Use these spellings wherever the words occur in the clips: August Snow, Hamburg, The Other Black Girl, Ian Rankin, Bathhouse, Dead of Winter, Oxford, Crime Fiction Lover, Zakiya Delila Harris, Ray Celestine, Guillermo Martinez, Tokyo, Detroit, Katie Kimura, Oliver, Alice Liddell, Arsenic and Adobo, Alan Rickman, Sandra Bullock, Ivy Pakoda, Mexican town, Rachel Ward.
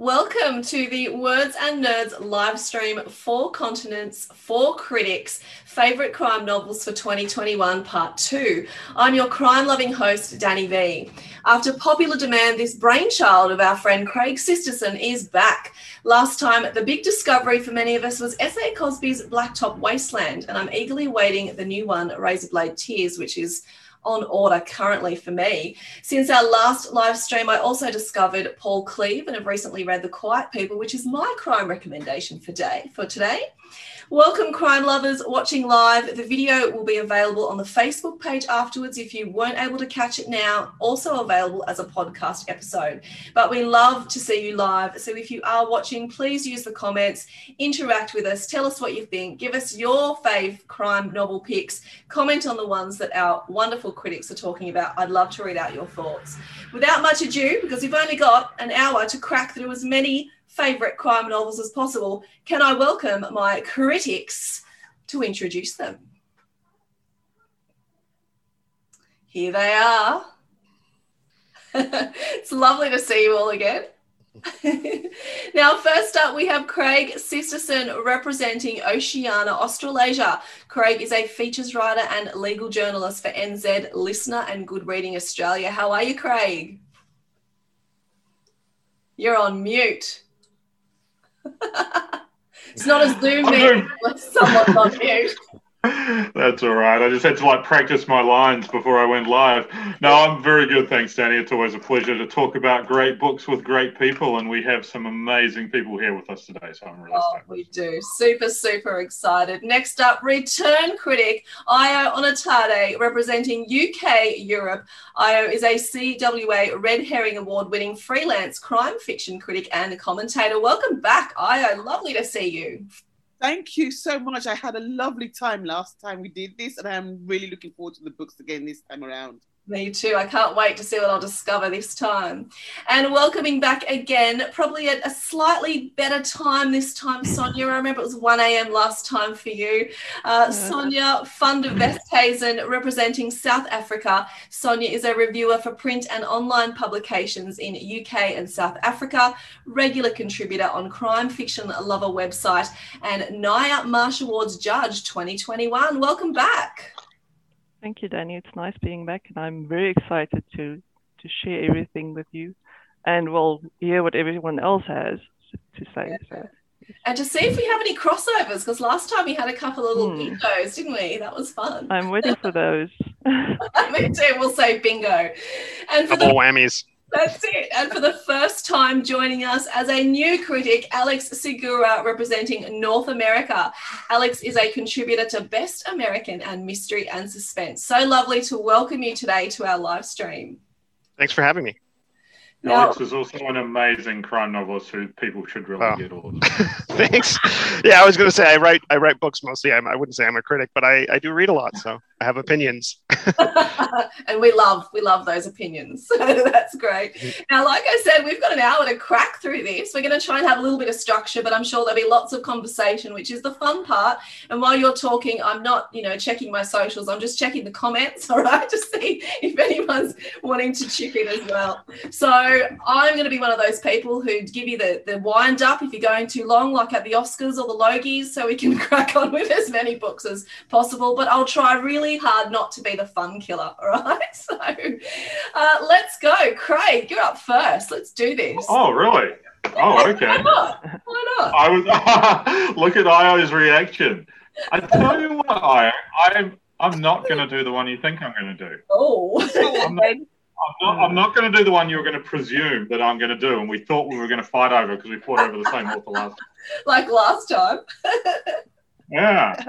Welcome to the Words and Nerds live stream, 4 Continents, 4 Critics, Favourite Crime Novels for 2021, Part 2. I'm your crime-loving host, Danny V. After popular demand, this brainchild of our friend Craig Sisterson is back. Last time, the big discovery for many of us was S.A. Cosby's Blacktop Wasteland, and I'm eagerly awaiting the new one, Razorblade Tears, which is on order currently for me. Since our last live stream, I also discovered Paul Cleave and have recently read The Quiet People, which is my crime recommendation for today. Welcome, crime lovers watching live. The video will be available on the Facebook page afterwards if you weren't able to catch it now, also available as a podcast episode. But we love to see you live, so if you are watching, please use the comments, interact with us, tell us what you think, give us your fave crime novel picks, comment on the ones that our wonderful critics are talking about. I'd love to read out your thoughts. Without much ado, because we've only got an hour to crack through as many favourite crime novels as possible, can I welcome my critics to introduce them? Here they are. It's lovely to see you all again. Now, first up, we have Craig Sisterson representing Oceania, Australasia. Craig is a features writer and legal journalist for NZ Listener and Good Reading Australia. How are you, Craig? You're on mute. It's not a Zoom meeting unless someone's on mute. That's all right. I just had to practice my lines before I went live. No, I'm very good. Thanks, Danny. It's always a pleasure to talk about great books with great people, and we have some amazing people here with us today, so I'm really excited. We do. Super, super excited. Next up, return critic Io Onatade representing UK Europe. Io is a CWA Red Herring Award-winning freelance crime fiction critic and commentator. Welcome back, Io. Lovely to see you. Thank you so much. I had a lovely time last time we did this, and I'm really looking forward to the books again this time around. Me too. I can't wait to see what I'll discover this time. And welcoming back again, probably at a slightly better time this time, Sonja. I remember it was 1 a.m. last time for you. Sonja van der Westhuizen representing South Africa. Sonja is a reviewer for print and online publications in UK and South Africa, regular contributor on Crime Fiction Lover website, and Ngaio Marsh Awards Judge 2021. Welcome back. Thank you, Danny. It's nice being back, and I'm very excited to share everything with you, and we'll hear what everyone else has to say. Yeah. And to see if we have any crossovers, because last time we had a couple of little bingos, didn't we? That was fun. I'm waiting for those. Me too. We'll say bingo. And for the whammies. That's it. And for the first time joining us as a new critic, Alex Segura, representing North America. Alex is a contributor to Best American and Mystery and Suspense. So lovely to welcome you today to our live stream. Thanks for having me. Now, Alex is also an amazing crime novelist who people should really get all of. Thanks. Yeah, I was going to say I write books mostly. I wouldn't say I'm a critic, but I do read a lot, so I have opinions. And we love those opinions. That's great. Now, like I said, we've got an hour to crack through this. We're going to try and have a little bit of structure, but I'm sure there'll be lots of conversation, which is the fun part. And while you're talking, I'm not, checking my socials. I'm just checking the comments, all right, to see if anyone's wanting to chip in as well. So I'm going to be one of those people who give you the wind up if you're going too long, like at the Oscars or the Logies, so we can crack on with as many books as possible. But I'll try really hard not to be the fun killer, all right? So let's go. Craig, you're up first. Let's do this. Oh, really? Oh, okay. Why not? I was look at Io's reaction. I tell you what, Io, I'm not going to do the one you think I'm going to do. Oh. I'm not going to do the one you were going to presume that I'm going to do, and we thought we were going to fight over because we fought over the same author last time. Like last time. Yeah.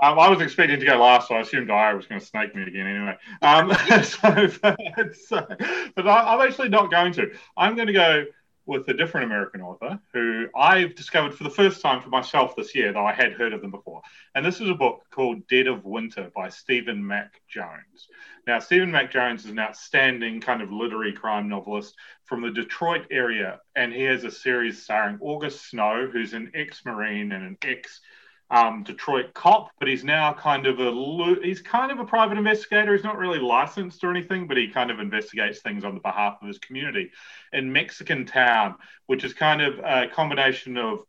I was expecting to go last, so I assumed I was going to snake me again anyway. But I'm actually not going to. I'm going to go with a different American author who I've discovered for the first time for myself this year, though I had heard of them before. And this is a book called Dead of Winter by Stephen Mack Jones. Now, Stephen Mack Jones is an outstanding kind of literary crime novelist from the Detroit area. And he has a series starring August Snow, who's an ex-Marine and an ex-Detroit cop, but he's now kind of a private investigator. He's not really licensed or anything, but he kind of investigates things on the behalf of his community in Mexican Town, which is kind of a combination of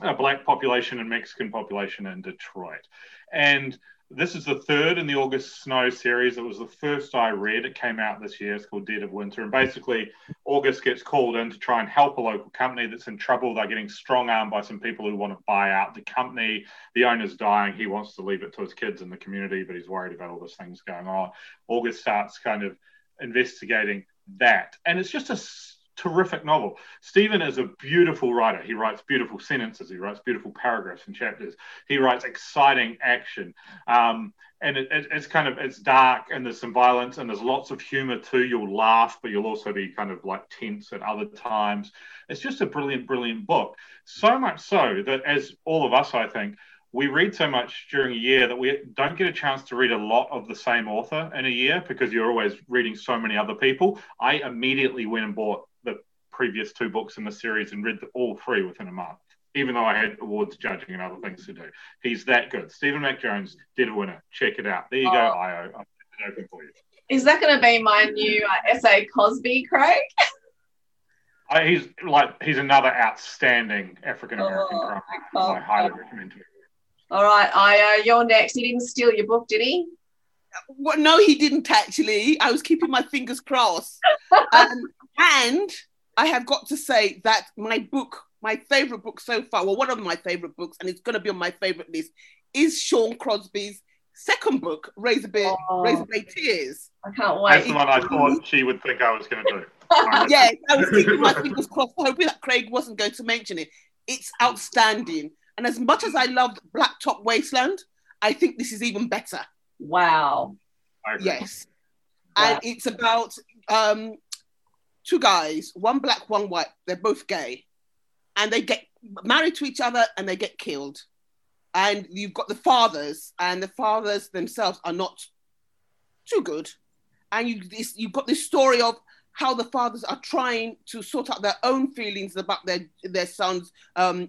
a black population and Mexican population in Detroit. And this is the third in the August Snow series. It was the first I read. It came out this year. It's called Dead of Winter. And basically, August gets called in to try and help a local company that's in trouble. They're getting strong-armed by some people who want to buy out the company. The owner's dying. He wants to leave it to his kids in the community, but he's worried about all those things going on. August starts kind of investigating that. And it's just a terrific novel. Stephen is a beautiful writer. He writes beautiful sentences. He writes beautiful paragraphs and chapters. He writes exciting action. And it's dark, and there's some violence, and there's lots of humor too. You'll laugh, but you'll also be kind of like tense at other times. It's just a brilliant, brilliant book. So much so that, as all of us, I think, we read so much during a year that we don't get a chance to read a lot of the same author in a year because you're always reading so many other people. I immediately went and bought the previous two books in the series and read all three within a month, even though I had awards judging and other things to do. He's that good. Stephen Mack Jones, Dead of Winter. Check it out. There you go, Io. I'll keep it open for you. Is that going to be my new S.A. Cosby, Craig? He's another outstanding African-American crime. I highly recommend him. All right, Io, you're next. He didn't steal your book, did he? Well, no, he didn't, actually. I was keeping my fingers crossed. And I have got to say that my favourite book so far, well, one of my favourite books, and it's going to be on my favourite list, is Sean Crosby's second book, Razorblade Tears. I can't wait. That's the one I thought she would think I was going to do. Yes, I was keeping my fingers crossed, hoping that Craig wasn't going to mention it. It's outstanding. And as much as I loved Blacktop Wasteland, I think this is even better. Wow. Yes. Wow. And it's about two guys, one black, one white. They're both gay. And they get married to each other and they get killed. And you've got the fathers, and the fathers themselves are not too good. And you've got this story of how the fathers are trying to sort out their own feelings about their son's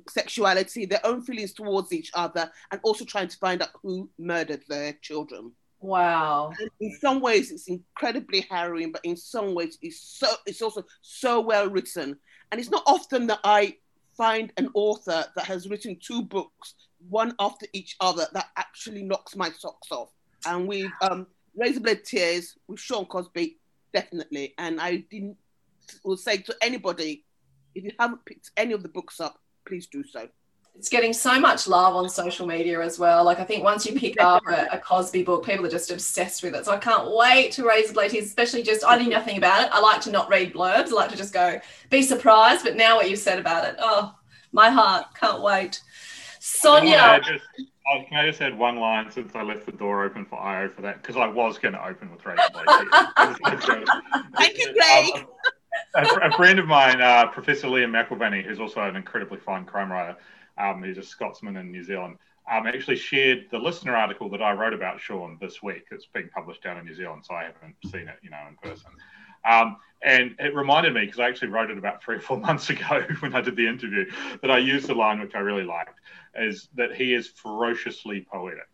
sexuality, their own feelings towards each other, and also trying to find out who murdered their children. Wow. And in some ways, it's incredibly harrowing, but in some ways, it's also so well written. And it's not often that I find an author that has written two books, one after each other, that actually knocks my socks off. And with Razorblade Tears, with Sean Cosby, definitely. And I will say to anybody, if you haven't picked any of the books up, please do so. it's getting so much love on social media as well. Like, I think once you pick up a Cosby book, people are just obsessed with it. So I can't wait to Razorblade Tears, especially just, I knew nothing about it. I like to not read blurbs. I like to just go be surprised. But now what you've said about it, oh, my heart, can't wait. Sonja. Can I just add one line since I left the door open for Io for that? Because I was going to open with Razorblade Tears. Thank you, Craig. A friend of mine, Professor Liam McIlvany, who's also an incredibly fine crime writer, he's a Scotsman in New Zealand, actually shared the listener article that I wrote about Sean this week. It's being published down in New Zealand, so I haven't seen it, in person. And it reminded me, because I actually wrote it about 3 or 4 months ago when I did the interview, that I used the line, which I really liked, is that he is ferociously poetic.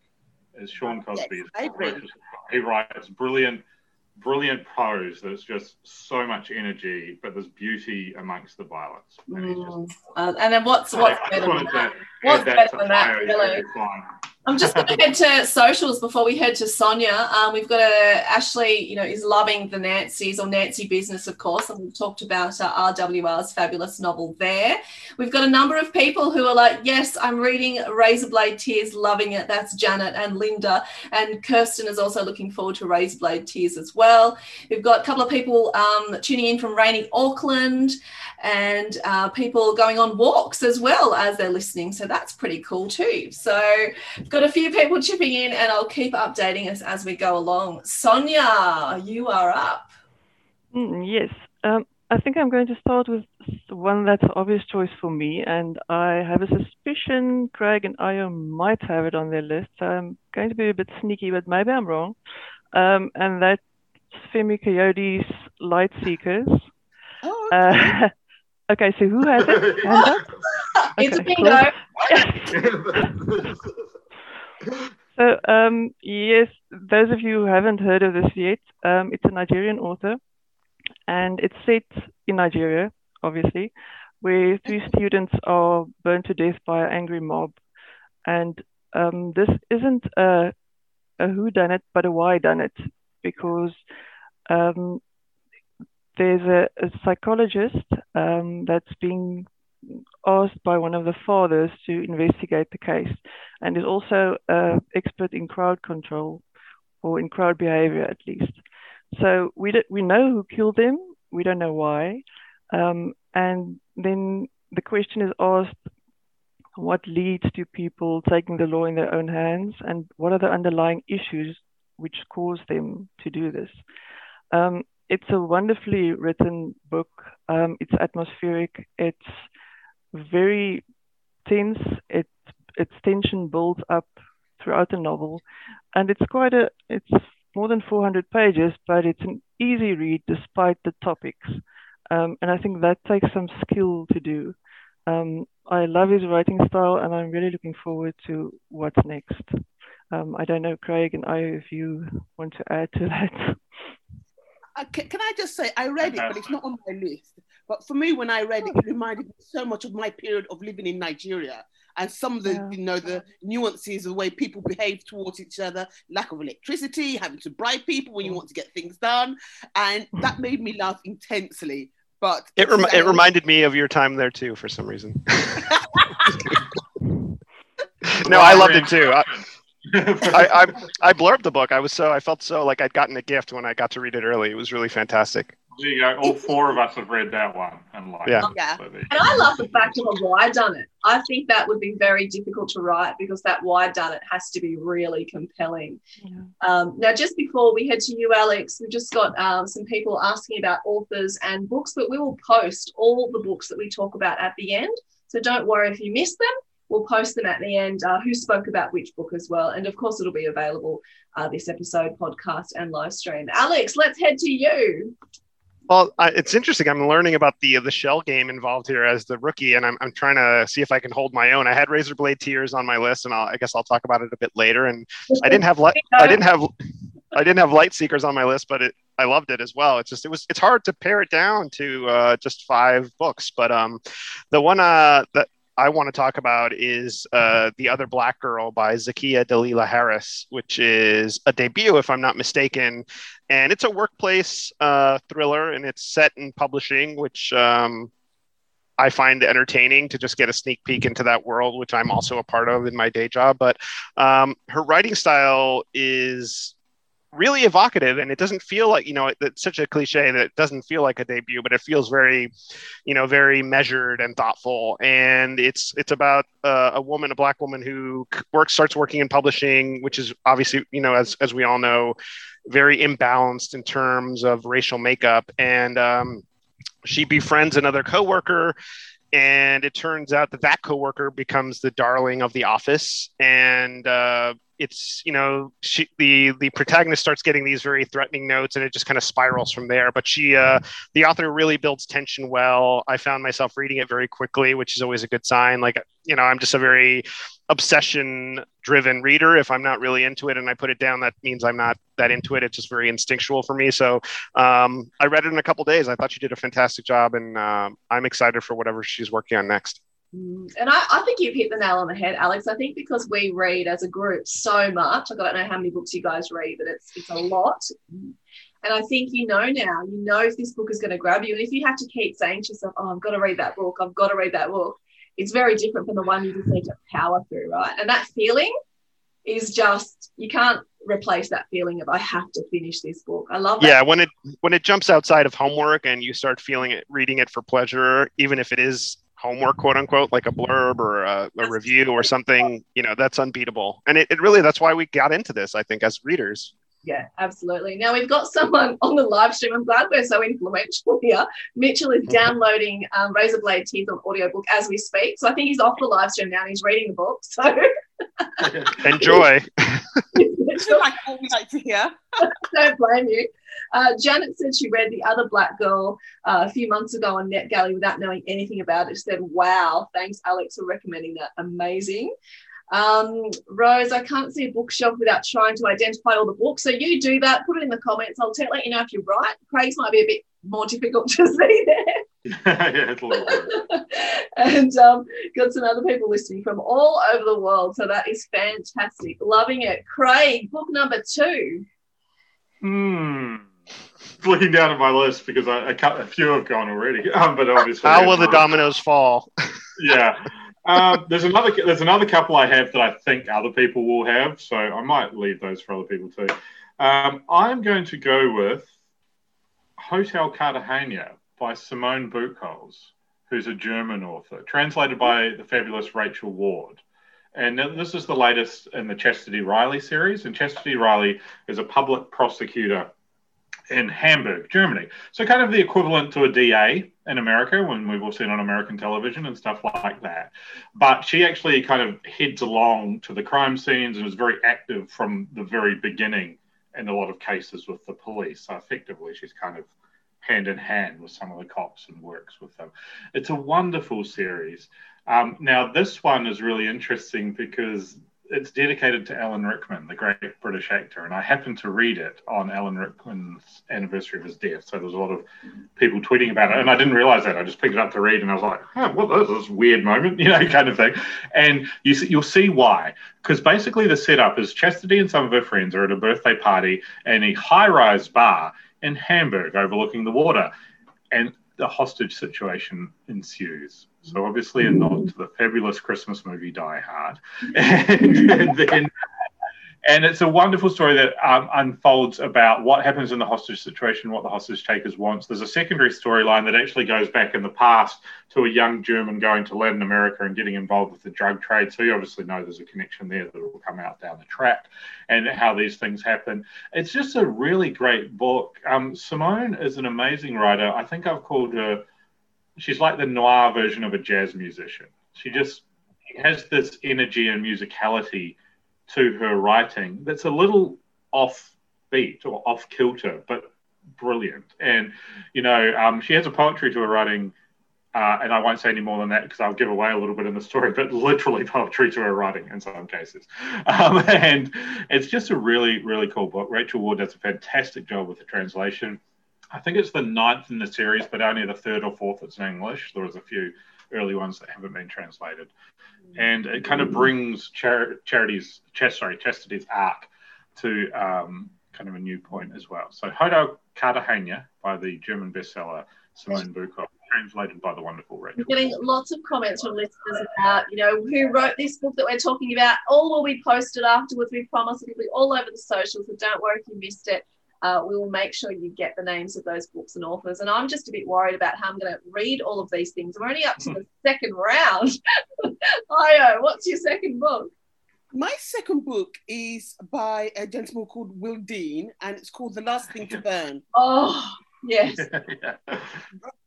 As Sean Cosby is ferocious. He writes brilliant prose. There's just so much energy, but there's beauty amongst the violence. And then what's better than that? What's better than that, really? I'm just going to head to socials before we head to Sonja. We've got Ashley, is loving the Nancy's or Nancy Business, of course, and we've talked about RWR's fabulous novel there. We've got a number of people who are like, yes, I'm reading Razorblade Tears, loving it. That's Janet and Linda. And Kirsten is also looking forward to Razorblade Tears as well. We've got a couple of people tuning in from rainy Auckland and people going on walks as well as they're listening. So that's pretty cool too. So got a few people chipping in, and I'll keep updating us as we go along. Sonja, you are up. Yes. I think I'm going to start with one that's an obvious choice for me, and I have a suspicion Craig and Io might have it on their list. I'm going to be a bit sneaky, but maybe I'm wrong. And that's Femi Coyote's Light Seekers. Oh, okay. Okay, so who has it? It's bingo. Cool. So, yes, those of you who haven't heard of this yet, it's a Nigerian author, and it's set in Nigeria, obviously, where 3 students are burned to death by an angry mob. And this isn't a whodunit, but a whydunit, because there's a psychologist that's being asked by one of the fathers to investigate the case, and is also expert in crowd control, or in crowd behavior at least. So we know who killed them, we don't know why, and then the question is asked, what leads to people taking the law in their own hands, and what are the underlying issues which cause them to do this? It's a wonderfully written book. It's atmospheric. It's very tense. Its tension builds up throughout the novel, and it's more than 400 pages, but it's an easy read despite the topics, and I think that takes some skill to do. I love his writing style, and I'm really looking forward to what's next. I don't know, Craig and Io, if you want to add to that. Can I just say, I read it, but it's not on my list. But for me, when I read it, it reminded me so much of my period of living in Nigeria, and some of the, the nuances of the way people behave towards each other, lack of electricity, having to bribe people when you want to get things done. And that made me laugh intensely. But it reminded me of your time there too, for some reason. No, I loved it too. I blurbed the book. I felt so like I'd gotten a gift when I got to read it early. It was really fantastic. There you go. All 4 of us have read that one and liked it. Yeah. And I love the fact of why done it. I think that would be very difficult to write, because that why done it has to be really compelling. Yeah. Now, just before we head to you, Alex, we've just got some people asking about authors and books, but we will post all the books that we talk about at the end. So don't worry if you miss them. We'll post them at the end, who spoke about which book as well. And, of course, it'll be available, this episode, podcast and live stream. Alex, let's head to you. Well, it's interesting. I'm learning about the shell game involved here as the rookie, and I'm trying to see if I can hold my own. I had Razorblade Tears on my list, and I guess I'll talk about it a bit later. And I didn't have Light Seekers on my list, but I loved it as well. It's just it's hard to pare it down to just 5 books, but the one that I want to talk about is The Other Black Girl by Zakiya Delila Harris, which is a debut, if I'm not mistaken. And it's a workplace thriller, and it's set in publishing, which I find entertaining to just get a sneak peek into that world, which I'm also a part of in my day job. But her writing style is really evocative, and it doesn't feel like, you know, it's such a cliche that it doesn't feel like a debut, but it feels very, you know, very measured and thoughtful. And it's about a woman, a Black woman who starts working in publishing, which is obviously, you know, as we all know, very imbalanced in terms of racial makeup. And she befriends another coworker, and it turns out that that coworker becomes the darling of the office. And it's, you know, the protagonist starts getting these very threatening notes, and it just kind of spirals from there. But she, the author really builds tension well. I found myself reading it very quickly, which is always a good sign. Like, you know, I'm just a very obsession-driven reader. If I'm not really into it and I put it down, that means I'm not that into it. It's just very instinctual for me. So I read it in a couple days. I thought she did a fantastic job, and I'm excited for whatever she's working on next. And I think you've hit the nail on the head, Alex. I think because we read as a group so much, I don't know how many books you guys read, but it's a lot. And I think you know now, you know if this book is going to grab you. And if you have to keep saying to yourself, oh, I've got to read that book, I've got to read that book, it's very different from the one you just need to power through, right? And that feeling is just, you can't replace that feeling of I have to finish this book. I love that. Yeah, when it jumps outside of homework and you start feeling it, reading it for pleasure, even if it is homework, quote unquote, like a blurb or a review or something, you know, that's unbeatable. And it really, that's why we got into this, I think, as readers. Yeah, absolutely. Now we've got someone on the live stream. I'm glad we're so influential here. Mitchell is downloading Razorblade Tears on audiobook as we speak. So I think he's off the live stream now and he's reading the book. So enjoy. That's what we like to hear. Don't blame you. Janet said she read The Other Black Girl a few months ago on NetGalley without knowing anything about it. She said, wow, thanks, Alex, for recommending that. Amazing. Rose, I can't see a bookshelf without trying to identify all the books. So you do that, put it in the comments. I'll let you know if you're right. Craig's might be a bit more difficult to see there. Yeah, it's a little hard. And got some other people listening from all over the world. So that is fantastic. Loving it. Craig, book number 2. Looking down at my list because a few have gone already. But obviously, how will the dominoes fall? Yeah. There's another couple I have that I think other people will have, so I might leave those for other people too. I'm going to go with Hotel Cartagena by Simone Buchholz, who's a German author, translated by the fabulous Rachel Ward. And this is the latest in the Chastity Riley series, and Chastity Riley is a public prosecutor in Hamburg, Germany. So kind of the equivalent to a DA in America, when we've all seen on American television and stuff like that. But she actually kind of heads along to the crime scenes and is very active from the very beginning in a lot of cases with the police. So effectively, she's kind of hand in hand with some of the cops and works with them. It's a wonderful series. Now, this one is really interesting because it's dedicated to Alan Rickman, the great British actor, and I happened to read it on Alan Rickman's anniversary of his death, so there was a lot of people tweeting about it, and I didn't realise that. I just picked it up to read, and I was like, oh, what is this weird moment, you know, kind of thing. And you'll see why, because basically the setup is Chastity and some of her friends are at a birthday party in a high-rise bar in Hamburg overlooking the water, and the hostage situation ensues. So obviously a nod to the fabulous Christmas movie Die Hard. And it's a wonderful story that unfolds about what happens in the hostage situation, what the hostage takers want. There's a secondary storyline that actually goes back in the past to a young German going to Latin America and getting involved with the drug trade. So you obviously know there's a connection there that will come out down the track and how these things happen. It's just a really great book. Simone is an amazing writer. I think I've called her, she's like the noir version of a jazz musician. She just has this energy and musicality to her writing that's a little offbeat or off kilter, but brilliant. And, you know, she has a poetry to her writing, and I won't say any more than that because I'll give away a little bit in the story, but literally poetry to her writing in some cases. And it's just a really, really cool book. Rachel Ward does a fantastic job with the translation. I think it's the 9th in the series, but only the 3rd or 4th that's in English. There was a few early ones that haven't been translated. And it kind of brings Chastity's arc to kind of a new point as well. So Hotel Cartagena by the German bestseller Simone Buchholz translated by the wonderful Rachel. We're getting lots of comments from listeners about, you know, who wrote this book that we're talking about. All will be posted afterwards. We promise it'll be all over the socials, so don't worry if you missed it. We will make sure you get the names of those books and authors. And I'm just a bit worried about how I'm going to read all of these things. We're only up to the second round. Io, what's your second book? My second book is by a gentleman called Will Dean, and it's called The Last Thing to Burn. Oh, yes. Yeah.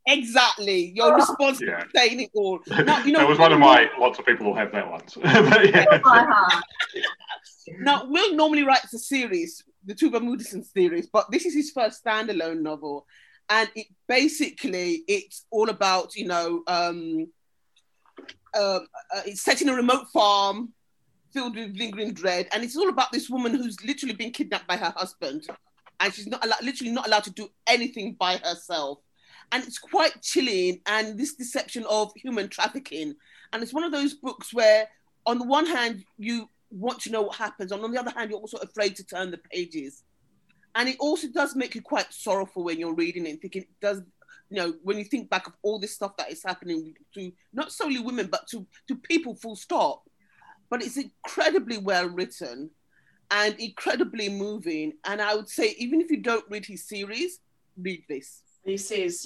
Exactly. Your response to saying it all. Now, you know, that was one of my... Lots of people will have that one. So. But, yeah. Now, Will normally writes a series, the two Bermudisons series, but this is his first standalone novel. And it basically, it's all about, you know, it's set in a remote farm, filled with lingering dread, and it's all about this woman who's literally been kidnapped by her husband, and she's not allowed to do anything by herself, and it's quite chilling, and this deception of human trafficking. And it's one of those books where on the one hand you want to know what happens, and on the other hand you're also afraid to turn the pages. And it also does make you quite sorrowful when you're reading it, thinking, it does, you know, when you think back of all this stuff that is happening to not solely women but to people full stop. But it's incredibly well written and incredibly moving. And I would say, even if you don't read his series, read this. This is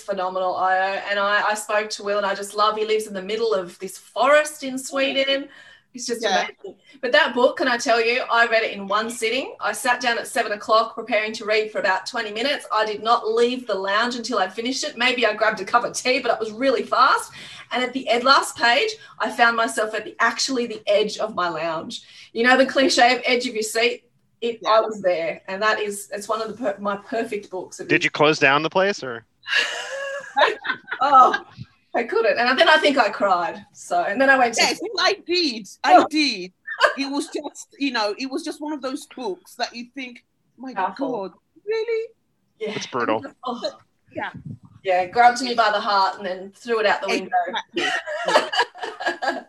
phenomenal, Io. And I spoke to Will, and I just love, he lives in the middle of this forest in Sweden. It's just amazing. But that book, can I tell you, I read it in one sitting. I sat down at 7:00 preparing to read for about 20 minutes. I did not leave the lounge until I finished it. Maybe I grabbed a cup of tea, but it was really fast. And at the last page, I found myself at the edge of my lounge. You know the cliche of edge of your seat? I was there. And that is, it's one of the my perfect books. Did you close down the place or? I couldn't. And then I think I cried. So, and then I went to... Yes, I did. It was just, you know, it was just one of those books that you think, my God, really? Yeah. It's brutal. Yeah, grabbed me by the heart and then threw it out the window. Exactly.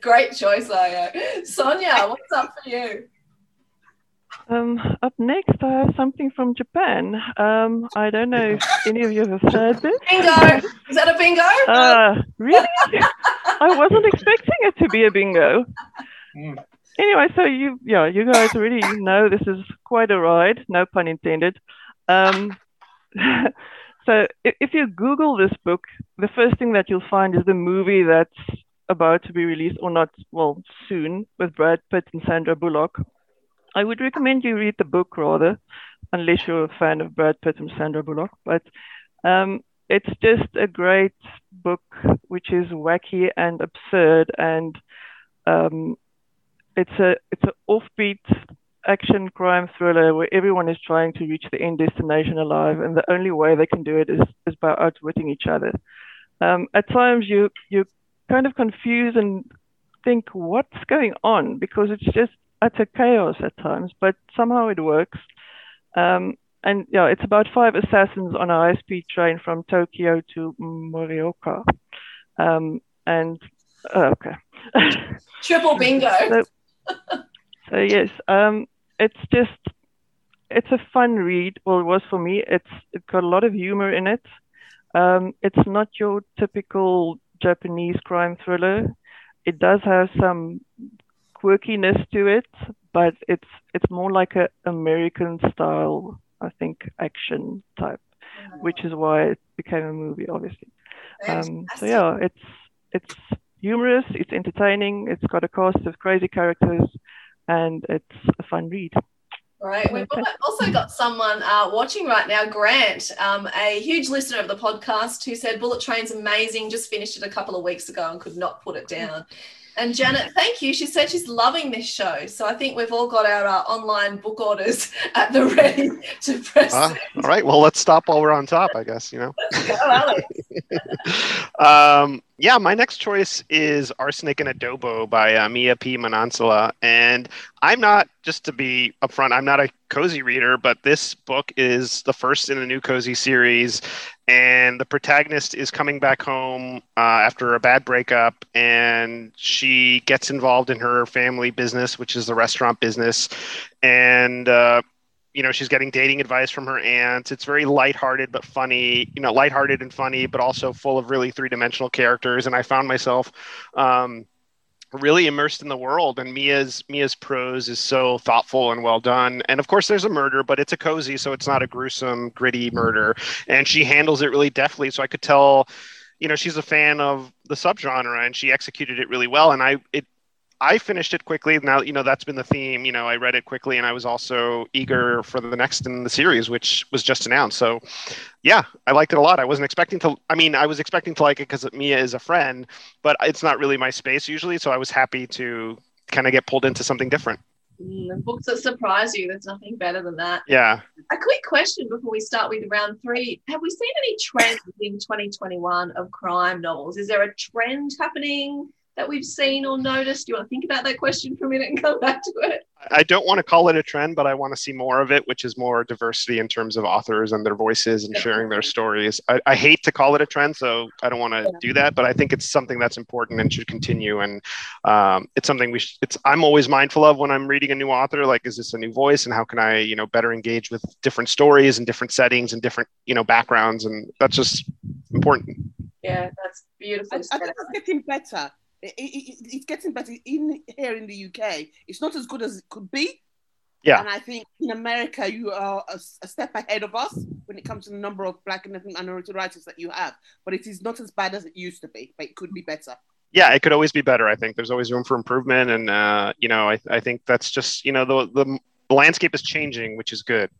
Great choice, Io. Sonja, what's up for you? Up next, I have something from Japan. I don't know if any of you have heard this. Bingo! Is that a bingo? Really? I wasn't expecting it to be a bingo. Anyway, so you guys already know this is quite a ride, no pun intended. So if you Google this book, the first thing that you'll find is the movie that's about to be released, or not, well, soon, with Brad Pitt and Sandra Bullock. I would recommend you read the book rather, unless you're a fan of Brad Pitt and Sandra Bullock. But it's just a great book, which is wacky and absurd, and it's an offbeat action crime thriller where everyone is trying to reach the end destination alive, and the only way they can do it is by outwitting each other. At times, you're kind of confused and think, what's going on? Because it's just utter chaos at times, but somehow it works. It's about 5 assassins on a high-speed train from Tokyo to Morioka. Okay. Triple bingo. So yes, it's a fun read. Well, it was for me. It's got a lot of humor in it. It's not your typical Japanese crime thriller. It does have some quirkiness to it, but it's more like an American style, I think, action type, which is why it became a movie, obviously. It's humorous, it's entertaining, it's got a cast of crazy characters, and it's a fun read. Right. We've also got someone watching right now, Grant, a huge listener of the podcast, who said, Bullet Train's amazing, just finished it a couple of weeks ago and could not put it down. And Janet, thank you. She said she's loving this show. So I think we've all got our online book orders at the ready to press. All right. Well, let's stop while we're on top, I guess, you know. Let's go, Alex. My next choice is Arsenic and Adobo by Mia P. Manansala. And I'm not, just to be upfront, I'm not a cozy reader, but this book is the first in a new cozy series. And the protagonist is coming back home after a bad breakup, and she gets involved in her family business, which is the restaurant business. And You know, she's getting dating advice from her aunt. It's very lighthearted but funny, you know, lighthearted and funny, but also full of really three-dimensional characters. And I found myself really immersed in the world. And Mia's prose is so thoughtful and well done. And of course, there's a murder, but it's a cozy, so it's not a gruesome, gritty murder. And she handles it really deftly. So I could tell, you know, she's a fan of the subgenre, and she executed it really well. And I finished it quickly. Now, you know, that's been the theme. You know, I read it quickly, and I was also eager for the next in the series, which was just announced. So, yeah, I liked it a lot. I wasn't expecting to. I mean, I was expecting to like it because Mia is a friend, but it's not really my space usually. So I was happy to kind of get pulled into something different. Books that surprise you. There's nothing better than that. Yeah. A quick question before we start with round three. Have we seen any trends in 2021 of crime novels? Is there a trend happening that we've seen or noticed? Do you want to think about that question for a minute and come back to it? I don't want to call it a trend, but I want to see more of it, which is more diversity in terms of authors and their voices and sharing their stories. I hate to call it a trend, so I don't want to do that, but I think it's something that's important and should continue. And it's something I'm always mindful of when I'm reading a new author, like, is this a new voice? And how can I, you know, better engage with different stories and different settings and different, you know, backgrounds? And that's just important. Yeah, that's beautiful. I think it's getting better. It's getting better in here in the UK. It's not as good as it could be. Yeah. And I think in America, you are a step ahead of us when it comes to the number of Black and ethnic minority writers that you have. But it is not as bad as it used to be, but it could be better. Yeah, it could always be better, I think. There's always room for improvement. And, you know, I think that's just, you know, the landscape is changing, which is good.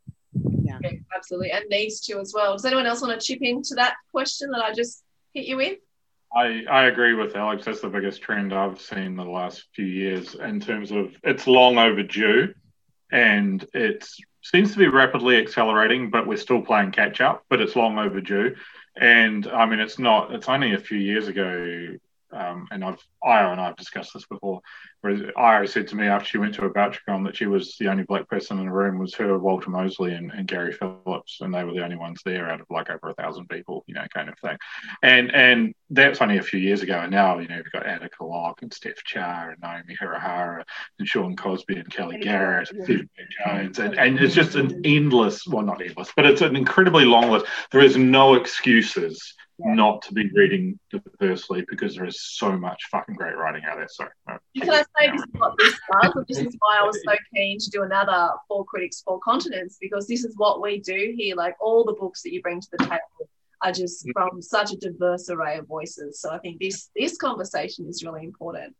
Yeah, okay, absolutely. And needs to as well. Does anyone else want to chip into that question that I just hit you with? I agree with Alex. That's the biggest trend I've seen the last few years in terms of it's long overdue, and it seems to be rapidly accelerating, but we're still playing catch up, but it's long overdue. And I mean, it's only a few years ago. And Io and I have discussed this before, where Io said to me after she went to a Bouchercon that she was the only Black person in the room was her, Walter Mosley and Gary Phillips, and they were the only ones there out of like over 1,000 people, you know, kind of thing. And that's only a few years ago, and now, you know, you've got Anna Clark and Steph Char and Naomi Hirahara and Sean Cosby and Kelly Garrett and Stephen Mack Jones, and it's just an endless, well, not endless, but it's an incredibly long list. There is no excuses not to be reading diversely because there is so much fucking great writing out there. So can I say this is what this does? And this is why I was so keen to do another Four Critics, Four Continents, because this is what we do here. Like, all the books that you bring to the table are just from such a diverse array of voices. So I think this conversation is really important.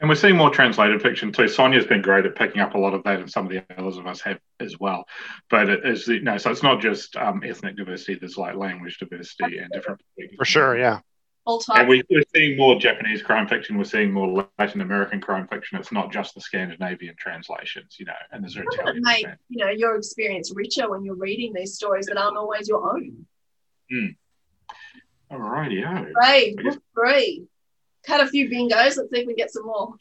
And we're seeing more translated fiction too. Sonja's been great at picking up a lot of that, and some of the others of us have as well. But it is, you know, so it's not just ethnic diversity. There's like language diversity and different. For sure, yeah. All time. And we're seeing more Japanese crime fiction. We're seeing more Latin American crime fiction. It's not just the Scandinavian translations, you know. And there's Italian. Make, you know, your experience richer when you're reading these stories that aren't always your own. Mm. All righty, oh. Great, book three. Had a few bingos. Let's see if we get some more.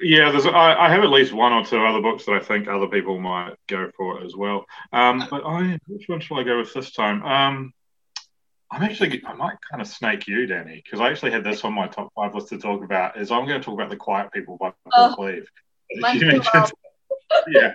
Yeah, I have at least one or two other books that I think other people might go for as well. Which one shall I go with this time? I might kind of snake you, Danny, because I actually had this on my top 5 list to talk about. Is I'm going to talk about The Quiet People by Paul Cleave. Yeah.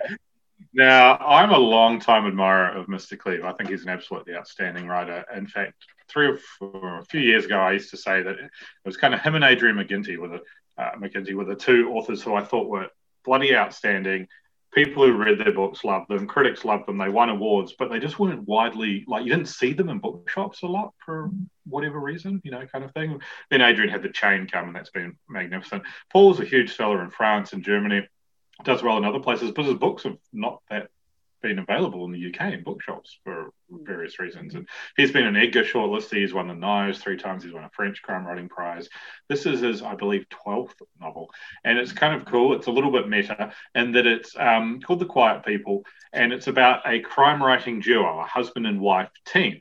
Now, I'm a long-time admirer of Mr. Cleave. I think he's an absolutely outstanding writer. In fact, a few years ago, I used to say that it was kind of him and Adrian McGinty were the two authors who I thought were bloody outstanding. People who read their books loved them. Critics loved them. They won awards, but they just weren't widely, like, you didn't see them in bookshops a lot for whatever reason, you know, kind of thing. Then Adrian had The Chain come, and that's been magnificent. Paul's a huge seller in France and Germany. Does well in other places, but his books have not that been available in the UK in bookshops for various reasons. And he's been an Edgar shortlist. He's won the Knives 3 times. He's won a French crime writing prize. This is his, I believe, 12th novel. And it's kind of cool. It's a little bit meta in that it's called The Quiet People. And it's about a crime writing duo, a husband and wife team.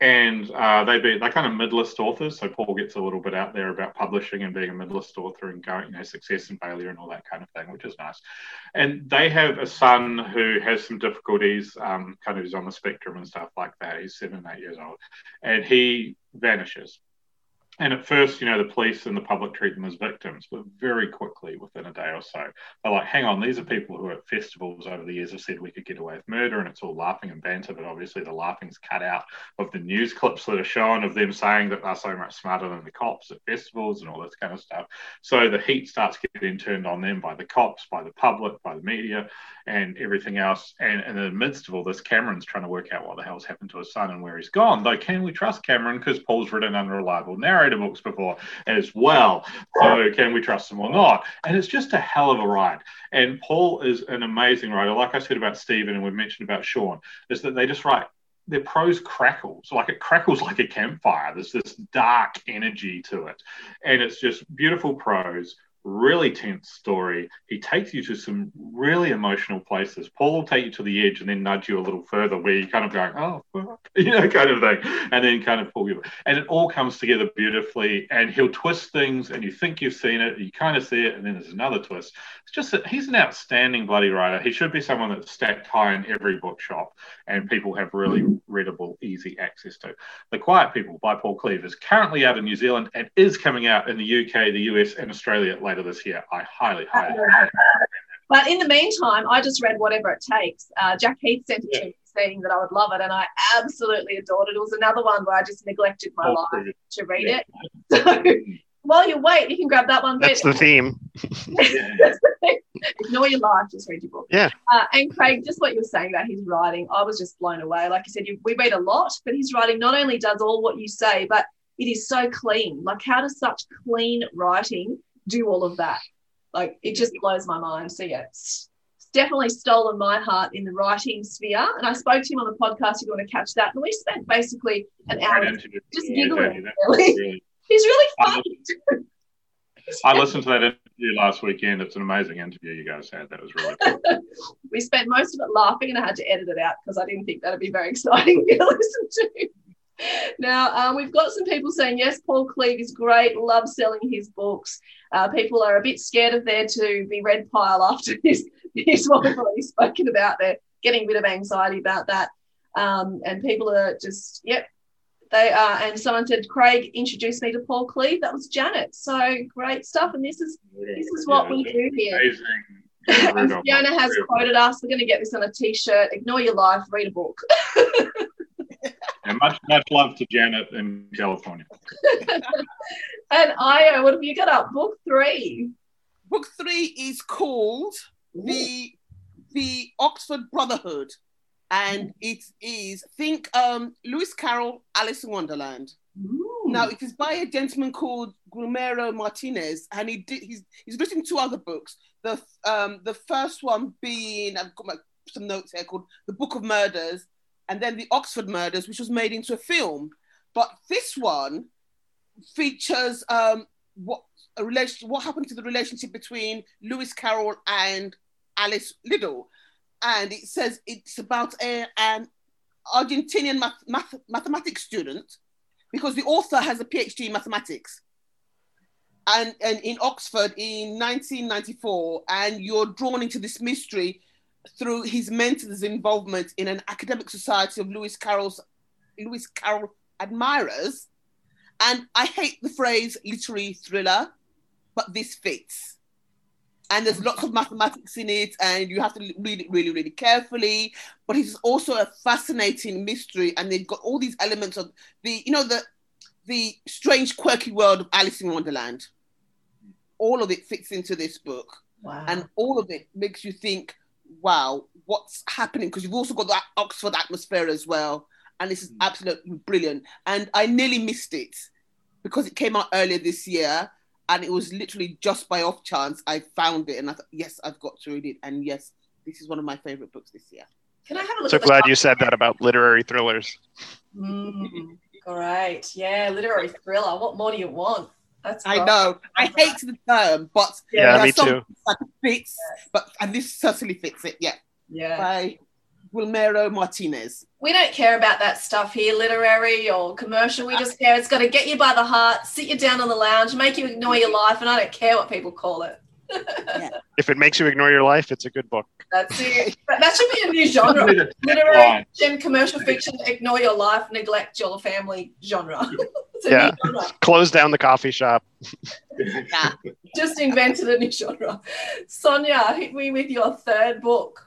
And they're kind of mid-list authors. So Paul gets a little bit out there about publishing and being a mid-list author and going, you know, success and failure and all that kind of thing, which is nice. And they have a son who has some difficulties, kind of is on the spectrum and stuff like that. He's 7 and 8 years old. And he vanishes. And at first, you know, the police and the public treat them as victims, but very quickly, within a day or so, they're like, hang on, these are people who at festivals over the years have said we could get away with murder, and it's all laughing and banter, but obviously the laughing's cut out of the news clips that are shown of them saying that they're so much smarter than the cops at festivals and all this kind of stuff. So the heat starts getting turned on them by the cops, by the public, by the media, and everything else. And in the midst of all this, Cameron's trying to work out what the hell's happened to his son and where he's gone, though can we trust Cameron? Because Paul's written unreliable narrative books before as well, so can we trust them or not? And it's just a hell of a ride, and Paul is an amazing writer. Like I said about Stephen, and we mentioned about Sean, is that they just write, their prose crackles, like it crackles like a campfire. There's this dark energy to it, and it's just beautiful prose, really tense story. He takes you to some really emotional places. Paul will take you to the edge and then nudge you a little further where you're kind of going, oh, fuck, you know, kind of thing, and then kind of pull you. And it all comes together beautifully, and he'll twist things, and you think you've seen it, you kind of see it, and then there's another twist. It's just that he's an outstanding bloody writer. He should be someone that's stacked high in every bookshop, and people have really readable, easy access to. The Quiet People by Paul Cleave is currently out in New Zealand and is coming out in the UK, the US, and Australia later this year. I highly recommend it. But in the meantime, I just read Whatever It Takes. Jack Heath sent it to me saying that I would love it, and I absolutely adored it. It was another one where I just neglected my life to read it. So while you wait, you can grab that one. That's the theme. Ignore your life, just read your book. Yeah. And Craig, just what you were saying about his writing, I was just blown away. Like you said, we read a lot, but his writing not only does all what you say, but it is so clean. Like, how does such clean writing do all of that? Like, it just blows my mind. So yeah, it's definitely stolen my heart in the writing sphere. And I spoke to him on the podcast, if you want to catch that, and we spent basically an hour just giggling. Really. He's really funny. I listened to that interview last weekend. It's an amazing interview you guys had. That was really cool. We spent most of it laughing, and I had to edit it out because I didn't think that would be very exciting to listen to. Now, we've got some people saying, yes, Paul Cleave is great, loves selling his books. People are a bit scared of their to be read pile after this. Here's what we've already spoken about. They're getting a bit of anxiety about that. And people are just, they are. And someone said, Craig introduced me to Paul Cleave. That was Janet. So great stuff. And this is what we do here. Amazing. Fiona has quoted us. We're going to get this on a T-shirt. Ignore your life, read a book. And much love to Janet in California. And Io, what have you got up? Book three. Book three is called the Oxford Brotherhood, and it is, Lewis Carroll, Alice in Wonderland. Ooh. Now, it is by a gentleman called Guillermo Martinez, and he's written two other books. The first one being, I've got some notes here, called The Book of Murders, and then The Oxford Murders, which was made into a film. But this one features what happened to the relationship between Lewis Carroll and Alice Liddell. And it says it's about an Argentinian mathematics student, because the author has a PhD in mathematics, and in Oxford in 1994, and you're drawn into this mystery through his mentor's involvement in an academic society of Lewis Carroll admirers. And I hate the phrase literary thriller, but this fits. And there's lots of mathematics in it, and you have to read it really, really carefully. But it's also a fascinating mystery, and they've got all these elements of the strange, quirky world of Alice in Wonderland. All of it fits into this book. Wow. And all of it makes you think, wow, what's happening? Because you've also got that Oxford atmosphere as well. And this is absolutely brilliant. And I nearly missed it because it came out earlier this year, and it was literally just by off chance I found it, and I thought, yes, I've got to read it. And yes, this is one of my favourite books this year. Can I have a look? So glad you said that about literary thrillers. Great. Yeah, literary thriller. What more do you want? I know. I hate the term, but yeah, me too. That fits, and this certainly fits it. Yeah. By Guillermo Martinez. We don't care about that stuff here, literary or commercial. We just care. It's got to get you by the heart, sit you down on the lounge, make you ignore your life, and I don't care what people call it. Yeah. If it makes you ignore your life, it's a good book. That's it. That should be a new genre. Literary fiction, commercial fiction, ignore your life, neglect your family genre. Yeah. Genre. Close down the coffee shop. Yeah. Just invented a new genre. Sonja, hit me with your third book.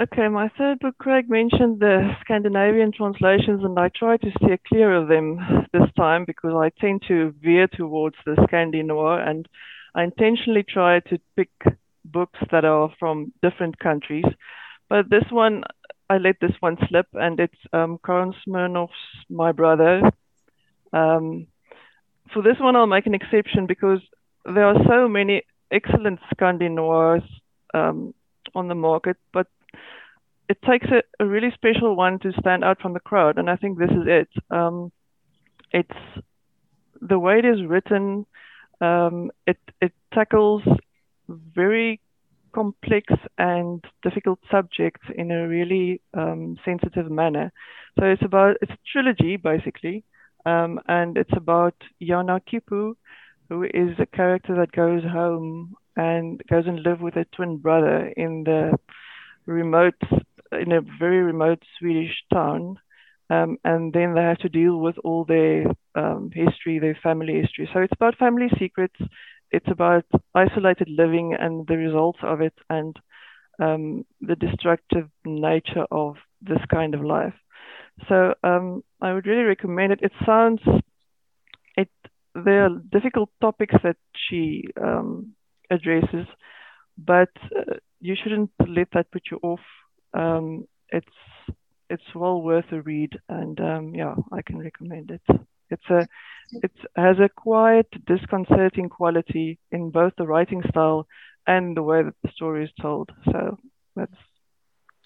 Okay, my third book, Craig mentioned the Scandinavian translations, and I try to steer clear of them this time because I tend to veer towards the Scandi noir, and I intentionally try to pick books that are from different countries. But this one, I let this one slip, and it's Karen Smirnoff's My Brother. For this one, I'll make an exception because there are so many excellent Scandi noirs on the market, but it takes a really special one to stand out from the crowd, and I think this is it. It's the way it is written. It tackles very complex and difficult subjects in a really sensitive manner. So it's a trilogy basically, and it's about Jana Kipu, who is a character that goes home and goes and live with her twin brother in a very remote Swedish town, and then they have to deal with all their history, their family history. So it's about family secrets, it's about isolated living and the results of it, and the destructive nature of this kind of life. So I would really recommend it. There are difficult topics that she addresses, but you shouldn't let that put you off. It's well worth a read, and I can recommend it. It has a quiet, disconcerting quality in both the writing style and the way that the story is told. So that's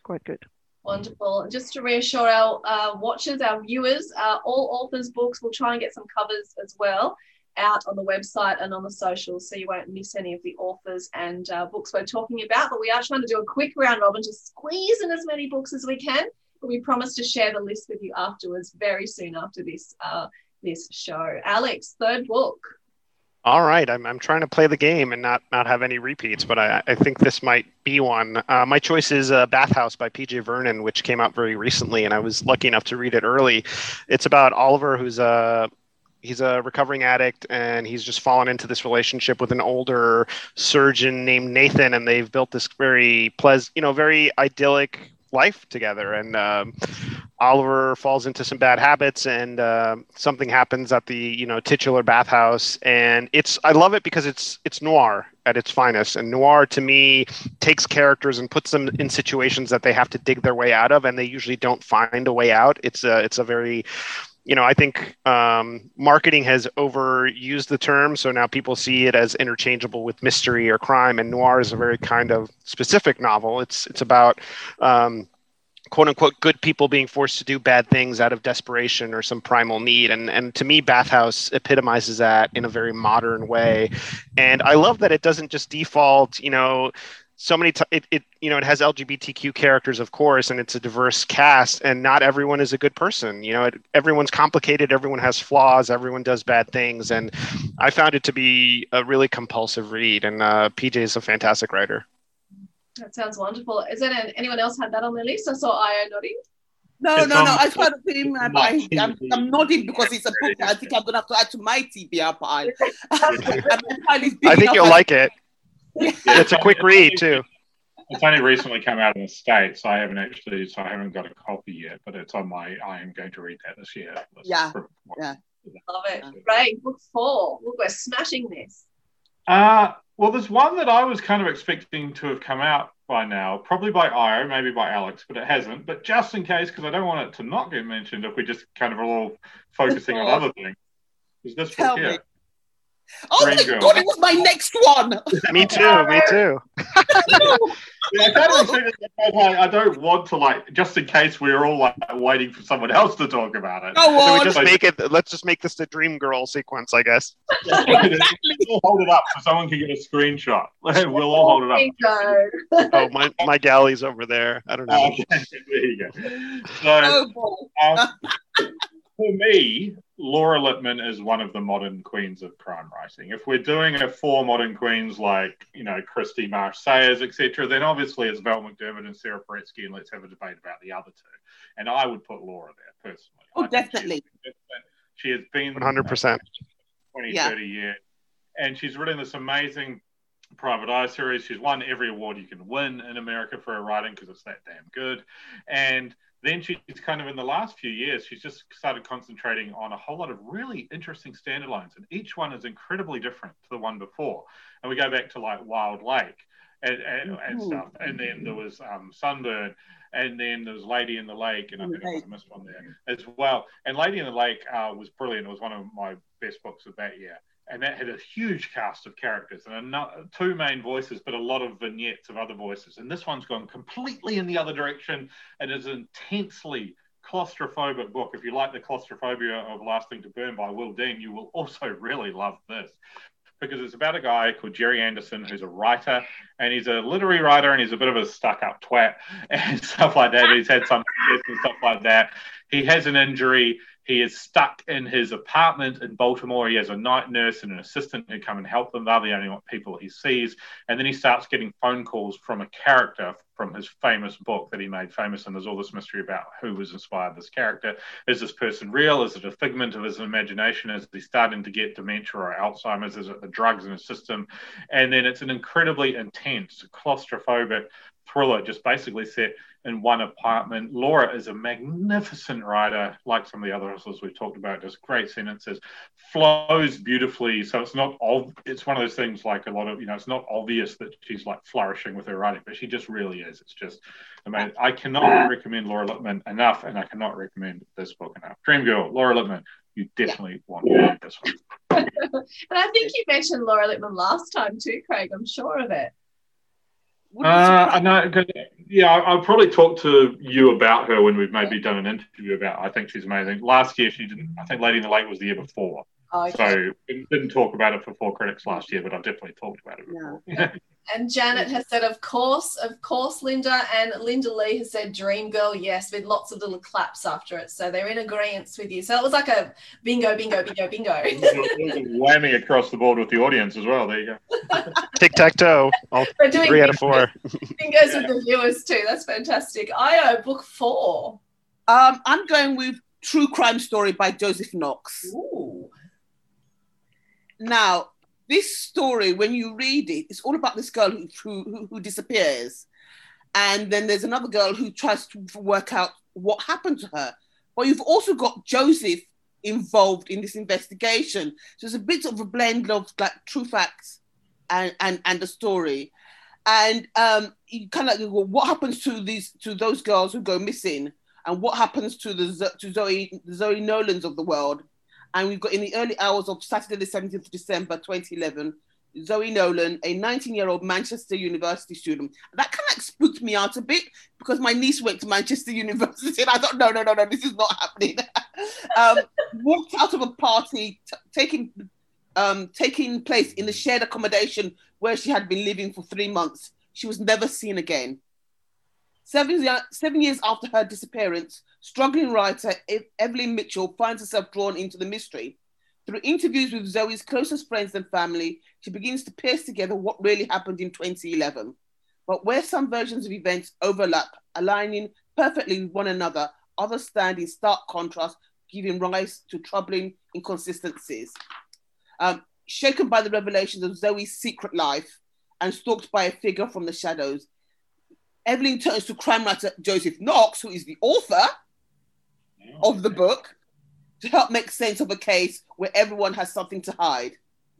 quite good. Wonderful. Just to reassure our watchers, our viewers, all authors' books, we'll try and get some covers as well out on the website and on the socials, so you won't miss any of the authors and books we're talking about. But we are trying to do a quick round robin to squeeze in as many books as we can. But we promise to share the list with you afterwards, very soon after this show. Alex, third book. All right, I'm trying to play the game and not have any repeats, but I think this might be one. My choice is Bathhouse by P.J. Vernon, which came out very recently, and I was lucky enough to read it early. It's about Oliver, who's he's a recovering addict, and he's just fallen into this relationship with an older surgeon named Nathan, and they've built this very pleasant, very idyllic life together. And Oliver falls into some bad habits, and something happens at the titular bathhouse. And I love it because it's noir at its finest. And noir to me takes characters and puts them in situations that they have to dig their way out of, and they usually don't find a way out. It's a very I think marketing has overused the term, so now people see it as interchangeable with mystery or crime, and noir is a very kind of specific novel. It's about quote-unquote good people being forced to do bad things out of desperation or some primal need, and to me Bathhouse epitomizes that in a very modern way. And I love that it doesn't just default, so many times it has LGBTQ characters, of course, and it's a diverse cast, and not everyone is a good person. Everyone's complicated, everyone has flaws, everyone does bad things. And I found it to be a really compulsive read, and PJ is a fantastic writer. That sounds wonderful. Is that anyone else had that on their list? I saw Io nodding. No. I saw the film. I'm nodding because it's a book that I think I'm going to have to add to my TBR pile. I think you'll like it. It's a quick read too. It's only recently come out in the States, so I haven't got a copy yet, but it's on I am going to read that this year. Love it. Great. Book 4. Look, we're smashing this. Well, there's one that I was kind of expecting to have come out by now, probably by Io, maybe by Alex, but it hasn't. But just in case, because I don't want it to not get mentioned if we just kind of are all focusing on other things, is this book here. Oh my God, it was my next one. Me too. I don't want to, just in case we're all waiting for someone else to talk about it. Go on. Let's just make this the Dream Girl sequence, I guess. Exactly. We'll hold it up so someone can get a screenshot. We'll all hold it up. Oh, my galley's over there. I don't know. There you go. So, For me, Laura Lippman is one of the modern queens of crime writing. If we're doing a four modern queens like, you know, Christie, Marsh Sayers, etc., then obviously it's Val McDermid and Sarah Paretsky, and let's have a debate about the other two. And I would put Laura there, personally. Oh, definitely. She has been 100%. 20, 30 years. And she's written this amazing Private Eye series. She's won every award you can win in America for her writing because it's that damn good. And then she's kind of, in the last few years, she's just started concentrating on a whole lot of really interesting standalones, and each one is incredibly different to the one before. And we go back to like Wild Lake and stuff. And then there was Sunburn, and then there was Lady in the Lake, and I think I missed one there as well. And Lady in the Lake was brilliant. It was one of my best books of that year. And that had a huge cast of characters and two main voices, but a lot of vignettes of other voices. And this one's gone completely in the other direction and is an intensely claustrophobic book. If you like the claustrophobia of Last Thing to Burn by Will Dean, you will also really love this, because it's about a guy called Jerry Anderson who's a writer, and he's a literary writer, and he's a bit of a stuck-up twat and stuff like that. He's had some success and stuff like that. He has an injury. He is stuck in his apartment in Baltimore. He has a night nurse and an assistant who come and help them. They're the only people he sees. And then he starts getting phone calls from a character from his famous book that he made famous. And there's all this mystery about who was inspired this character. Is this person real? Is it a figment of his imagination? Is he starting to get dementia or Alzheimer's? Is it the drugs in his system? And then it's an incredibly intense, claustrophobic thriller, just basically set in one apartment. Laura is a magnificent writer, like some of the other authors we've talked about, just great sentences, flows beautifully. So it's not, it's one of those things like a lot of, you know, it's not obvious that she's like flourishing with her writing, but she just really is. It's just amazing. I cannot recommend Laura Lippman enough, and I cannot recommend this book enough. Dream Girl, Laura Lippman. You definitely want to read this one. And I think you mentioned Laura Lippman last time too, Craig. I'm sure of it. I'll probably talk to you about her when we've maybe done an interview about. I think she's amazing. Last year she didn't. I think Lady in the Lake was the year before. Okay. So we didn't talk about it for Four Critics last year, but I've definitely talked about it before. Yeah. And Janet has said, of course, Linda. And Linda Lee has said, Dream Girl, yes, with lots of little claps after it. So they're in agreement with you. So it was like a bingo, bingo, bingo, bingo. Whammy across the board with the audience as well. There you go. Tic-tac-toe. We're doing 3 out of 4. Bingos with the viewers too. That's fantastic. Io, book 4. I'm going with True Crime Story by Joseph Knox. Ooh. Now, this story, when you read it, it's all about this girl who disappears. And then there's another girl who tries to work out what happened to her. But you've also got Joseph involved in this investigation. So it's a bit of a blend of like true facts and the story. And you kind of like, well, what happens to those girls who go missing? And what happens to Zoe Nolans of the world? And we've got, in the early hours of Saturday the 17th of December 2011, Zoe Nolan, a 19-year-old Manchester University student. That kind of like spooked me out a bit, because my niece went to Manchester University and I thought, no, this is not happening. Walked out of a party taking place in the shared accommodation where she had been living for 3 months. She was never seen again. 7 years after her disappearance, struggling writer Evelyn Mitchell finds herself drawn into the mystery. Through interviews with Zoe's closest friends and family, she begins to piece together what really happened in 2011. But where some versions of events overlap, aligning perfectly with one another, others stand in stark contrast, giving rise to troubling inconsistencies. Shaken by the revelations of Zoe's secret life and stalked by a figure from the shadows, Evelyn turns to crime writer Joseph Knox, who is the author of the book, to help make sense of a case where everyone has something to hide.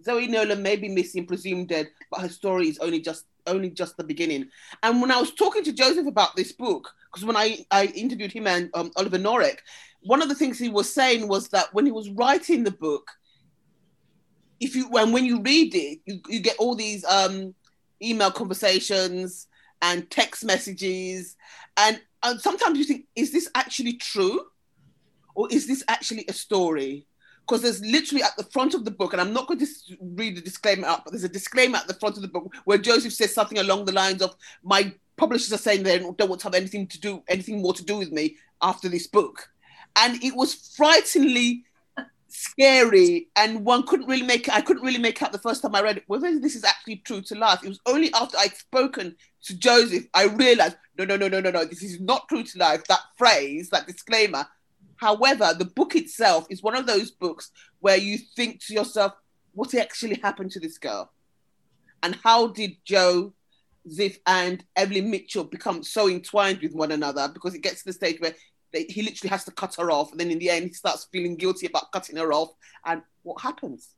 Zoe Nolan may be missing, presumed dead, but her story is only just the beginning. And when I was talking to Joseph about this book, because when I interviewed him and Oliver Norek, one of the things he was saying was that when he was writing the book, when you read it, you get all these email conversations and text messages, and sometimes you think, is this actually true? Or is this actually a story? Because there's literally at the front of the book, and I'm not going to read the disclaimer out, but there's a disclaimer at the front of the book where Joseph says something along the lines of, my publishers are saying they don't want to have anything more to do with me after this book. and it was frighteningly scary, and one couldn't really make, I couldn't really make out the first time I read it, whether this is actually true to life. It was only after I'd spoken to Joseph, I realized, no, this is not true to life, that phrase, that disclaimer. However, the book itself is one of those books where you think to yourself, what actually happened to this girl? And how did Joseph and Evelyn Mitchell become so entwined with one another? Because it gets to the stage where he literally has to cut her off. And then in the end, he starts feeling guilty about cutting her off. And what happens?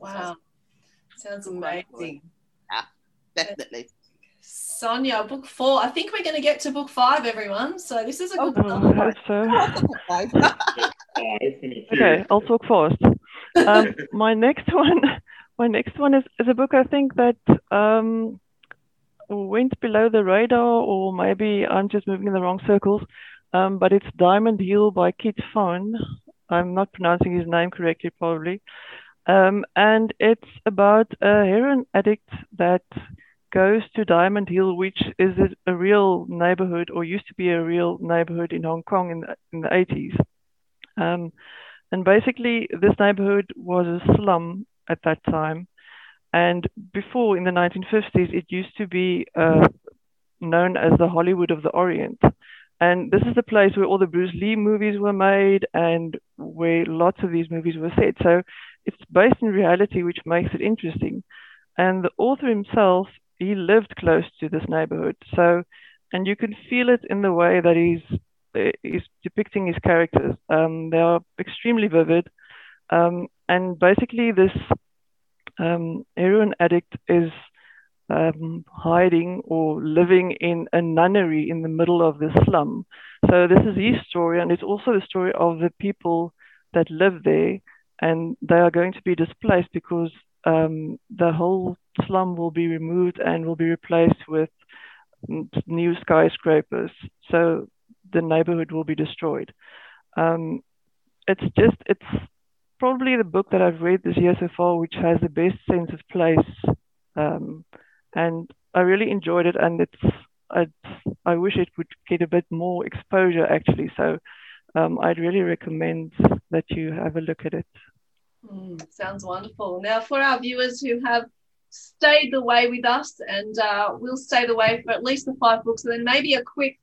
Wow. Sounds amazing. Yeah, definitely. Sonja, book 4. I think we're going to get to book 5, everyone. So this is a good one. I hope so. Okay, I'll talk first. My next one is a book I think that went below the radar, or maybe I'm just moving in the wrong circles, but it's Diamond Hill by Kit Fon. I'm not pronouncing his name correctly, probably. And it's about a heroin addict that goes to Diamond Hill, which is a real neighborhood, or used to be a real neighborhood in Hong Kong in the 80s. And basically, this neighborhood was a slum at that time. And before, in the 1950s, it used to be known as the Hollywood of the Orient. And this is the place where all the Bruce Lee movies were made and where lots of these movies were set. So it's based in reality, which makes it interesting. And the author himself, he lived close to this neighborhood. So, and you can feel it in the way that he's depicting his characters. They are extremely vivid. And basically this heroin addict is hiding or living in a nunnery in the middle of the slum. So this is his story, and it's also the story of the people that live there, and they are going to be displaced because the whole slum will be removed and will be replaced with new skyscrapers. So the neighborhood will be destroyed. It's probably the book that I've read this year so far, which has the best sense of place. And I really enjoyed it. And I wish it would get a bit more exposure, actually. So I'd really recommend that you have a look at it. Sounds wonderful. Now, for our viewers who have stayed the way with us and will stay the way for at least the 5 books, and then maybe a quick,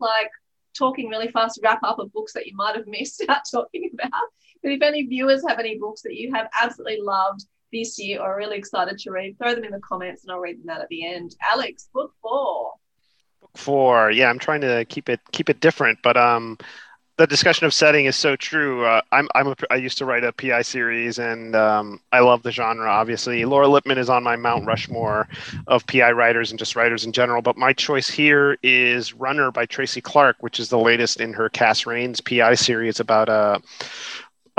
talking really fast wrap up of books that you might have missed out talking about. But if any viewers have any books that you have absolutely loved this year or are really excited to read, throw them in the comments and I'll read them out at the end. Alex, book 4. Book 4. Yeah, I'm trying to keep it different, but the discussion of setting is so true. I used to write a PI series, and I love the genre. Obviously, Laura Lippman is on my Mount Rushmore of PI writers and just writers in general. But my choice here is Runner by Tracy Clark, which is the latest in her Cass Rains PI series about a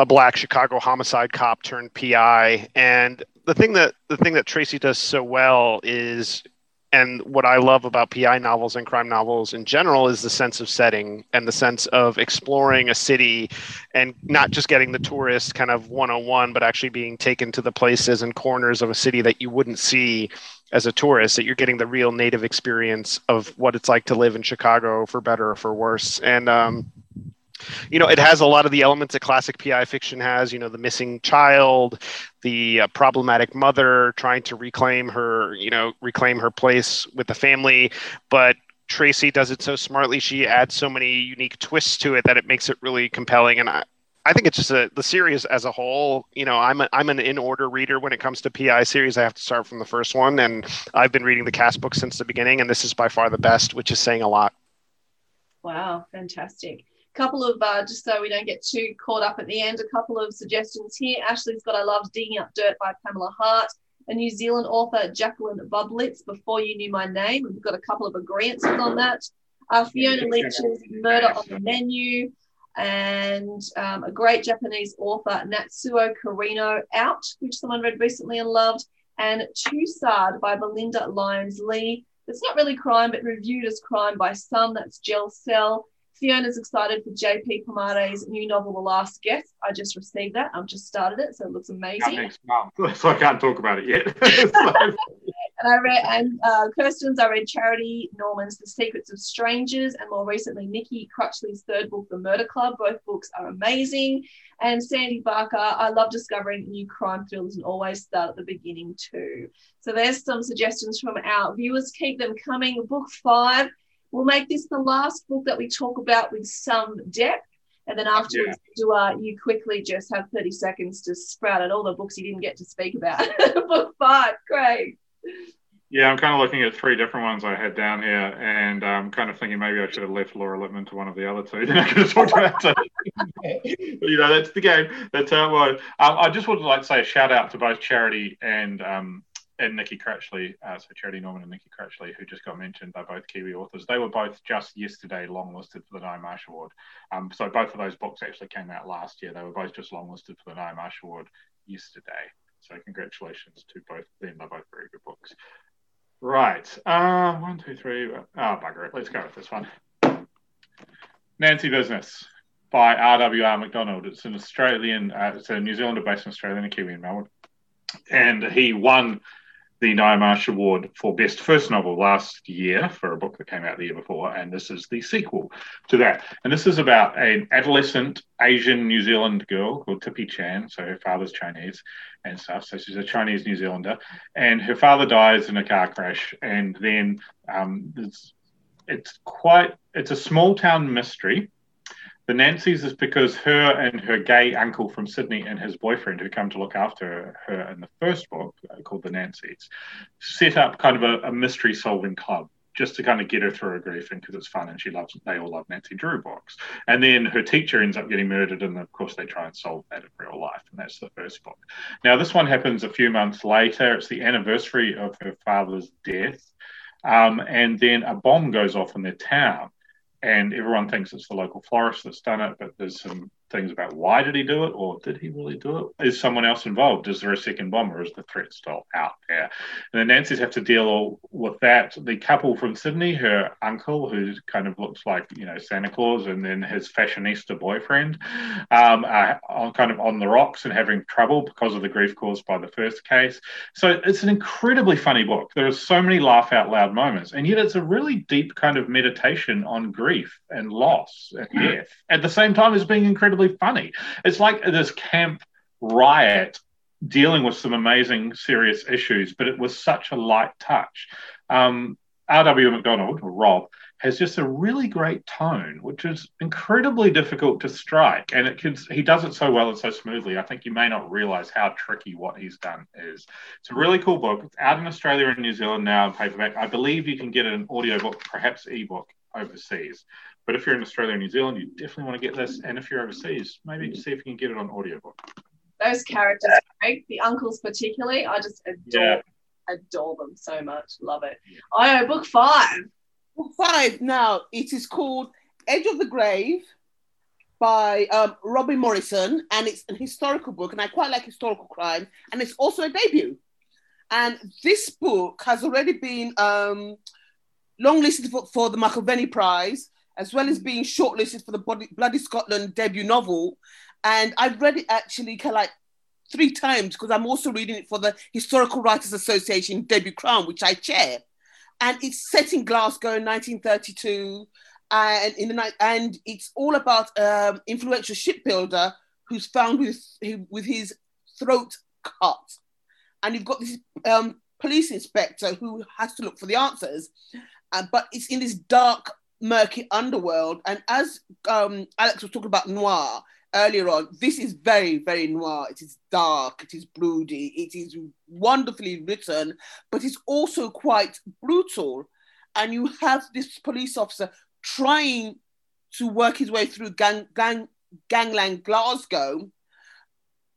black Chicago homicide cop turned PI. And the thing that Tracy does so well is. And what I love about PI novels and crime novels in general is the sense of setting and the sense of exploring a city and not just getting the tourist kind of 101, but actually being taken to the places and corners of a city that you wouldn't see as a tourist, that you're getting the real native experience of what it's like to live in Chicago, for better or for worse. And, it has a lot of the elements that classic PI fiction has, the missing child, the problematic mother trying to reclaim her place with the family. But Tracy does it so smartly. She adds so many unique twists to it that it makes it really compelling. And I think it's just the series as a whole. I'm an in-order reader when it comes to PI series. I have to start from the first one. And I've been reading the Cass book since the beginning. And this is by far the best, which is saying a lot. Wow, fantastic. Couple of, just so we don't get too caught up at the end, a couple of suggestions here. Ashley's got I Loved Digging Up Dirt by Pamela Hart. A New Zealand author, Jacqueline Bublitz, Before You Knew My Name. We've got a couple of agreements on that. Fiona Leach's Murder on the Menu. And a great Japanese author, Natsuo Kirino, Out, which someone read recently and loved. And Tusard by Belinda Lyons-Lee. It's not really crime, but reviewed as crime by some. That's Jel Cell. Fiona's excited for J.P. Pomare's new novel, The Last Guest. I just received that. I've just started it, so it looks amazing. So I can't talk about it yet. And I read, and Kirsten's, I read Charity Norman's The Secrets of Strangers, and more recently Nikki Crutchley's third book, The Murder Club. Both books are amazing. And Sandy Barker, I love discovering new crime thrillers and always start at the beginning too. So there's some suggestions from our viewers. Keep them coming. Book 5, we'll make this the last book that we talk about with some depth. And then afterwards, you quickly just have 30 seconds to sprout at all the books you didn't get to speak about. Book 5, Craig. Yeah, I'm kind of looking at 3 different ones I had down here, and I'm kind of thinking maybe I should have left Laura Lippman to one of the other 2. Then I could have talked about it. You know, that's the game. That's how it was. I just would like to say a shout out to both Charity and Nikki Crutchley, so Charity Norman and Nikki Crutchley, who just got mentioned. They're both Kiwi authors. They were both just yesterday longlisted for the Ngaio Marsh Award. So both of those books actually came out last year. They were both just longlisted for the Ngaio Marsh Award yesterday. So congratulations to both of them. They're both very good books. Right. 1, 2, 3. Oh, bugger it. Let's go with this one. Nancy Business by R.W.R. McDonald. It's an Australian, it's a New Zealander-based Australian, a Kiwi in Melbourne. And he won the Ngaio Marsh Award for Best First Novel last year for a book that came out the year before, and this is the sequel to that. And this is about an adolescent Asian New Zealand girl called Tippy Chan, so her father's Chinese and stuff, so she's a Chinese New Zealander, and her father dies in a car crash, and then it's a small-town mystery. The Nancy's is because her and her gay uncle from Sydney and his boyfriend, who come to look after her in the first book, called The Nancy's, set up kind of a mystery-solving club just to kind of get her through her grief, and because it's fun and they all love Nancy Drew books. And then her teacher ends up getting murdered, and of course they try and solve that in real life, and that's the first book. Now this one happens a few months later. It's the anniversary of her father's death, and then a bomb goes off in their town. And everyone thinks it's the local florist that's done it, but there's some things about why did he do it, or did he really do it? Is someone else involved? Is there a second bomb, or is the threat still out there? And the Nancy's have to deal with that. The couple from Sydney, her uncle, who kind of looks like, you know, Santa Claus, and then his fashionista boyfriend, are kind of on the rocks and having trouble because of the grief caused by the first case. So it's an incredibly funny book. There are so many laugh out loud moments, and yet it's a really deep kind of meditation on grief and loss and death at the same time as being incredibly funny. It's like this camp riot dealing with some amazing serious issues, but it was such a light touch. R.W. McDonald, or Rob, has just a really great tone, which is incredibly difficult to strike, and he does it so well and so smoothly. I think you may not realize how tricky what he's done is. It's a really cool book. It's out in Australia and New Zealand now in paperback. I believe you can get it in audiobook, perhaps ebook overseas. But if you're in Australia or New Zealand, you definitely want to get this. And if you're overseas, maybe see if you can get it on audiobook. Those characters, Craig, the uncles particularly, I just adore them so much. Love it. Oh, book 5. Book 5 now. It is called Edge of the Grave by Robin Morrison, and it's an historical book, and I quite like historical crime, and it's also a debut. And this book has already been longlisted for the McIlvany Prize, as well as being shortlisted for the Bloody Scotland debut novel. And I've read it actually like 3 times, because I'm also reading it for the Historical Writers Association debut crown, which I chair. And it's set in Glasgow in 1932. And it's all about an influential shipbuilder who's found with his throat cut. And you've got this police inspector who has to look for the answers. But it's in this dark, murky underworld, and as Alex was talking about noir earlier on, this is very, very noir. It is dark, it is broody, it is wonderfully written, but it's also quite brutal. And you have this police officer trying to work his way through gangland Glasgow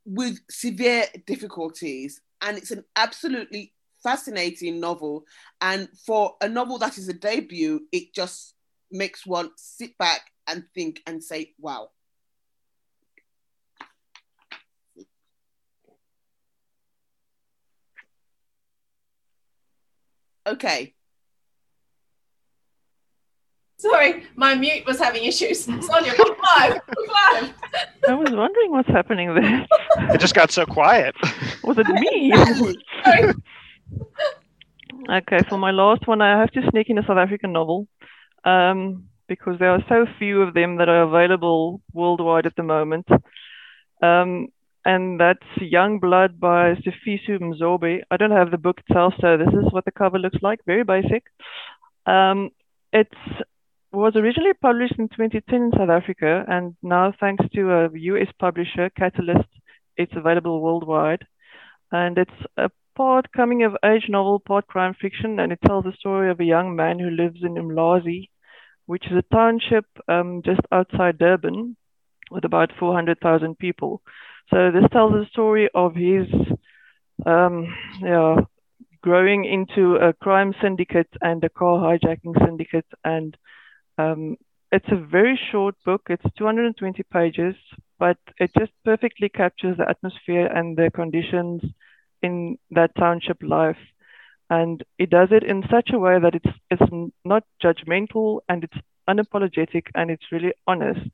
with severe difficulties, and it's an absolutely fascinating novel. And for a novel that is a debut, it just makes one sit back and think and say, wow. Okay. Sorry, my mute was having issues. Sonja, book 5. I was wondering what's happening there. It just got so quiet. Was it me? Sorry. Okay, for my last one, I have to sneak in a South African novel because there are so few of them that are available worldwide at the moment. And that's Young Blood by Sifiso Mzobe. I don't have the book itself, so this is what the cover looks like, very basic. It was originally published in 2010 in South Africa, and now thanks to a US publisher, Catalyst, it's available worldwide. And it's a part coming of age novel, part crime fiction, and it tells the story of a young man who lives in Umlazi, which is a township just outside Durban with about 400,000 people. So this tells the story of his growing into a crime syndicate and a car hijacking syndicate. And it's a very short book. It's 220 pages, but it just perfectly captures the atmosphere and the conditions in that township life. And it does it in such a way that it's not judgmental, and it's unapologetic, and it's really honest.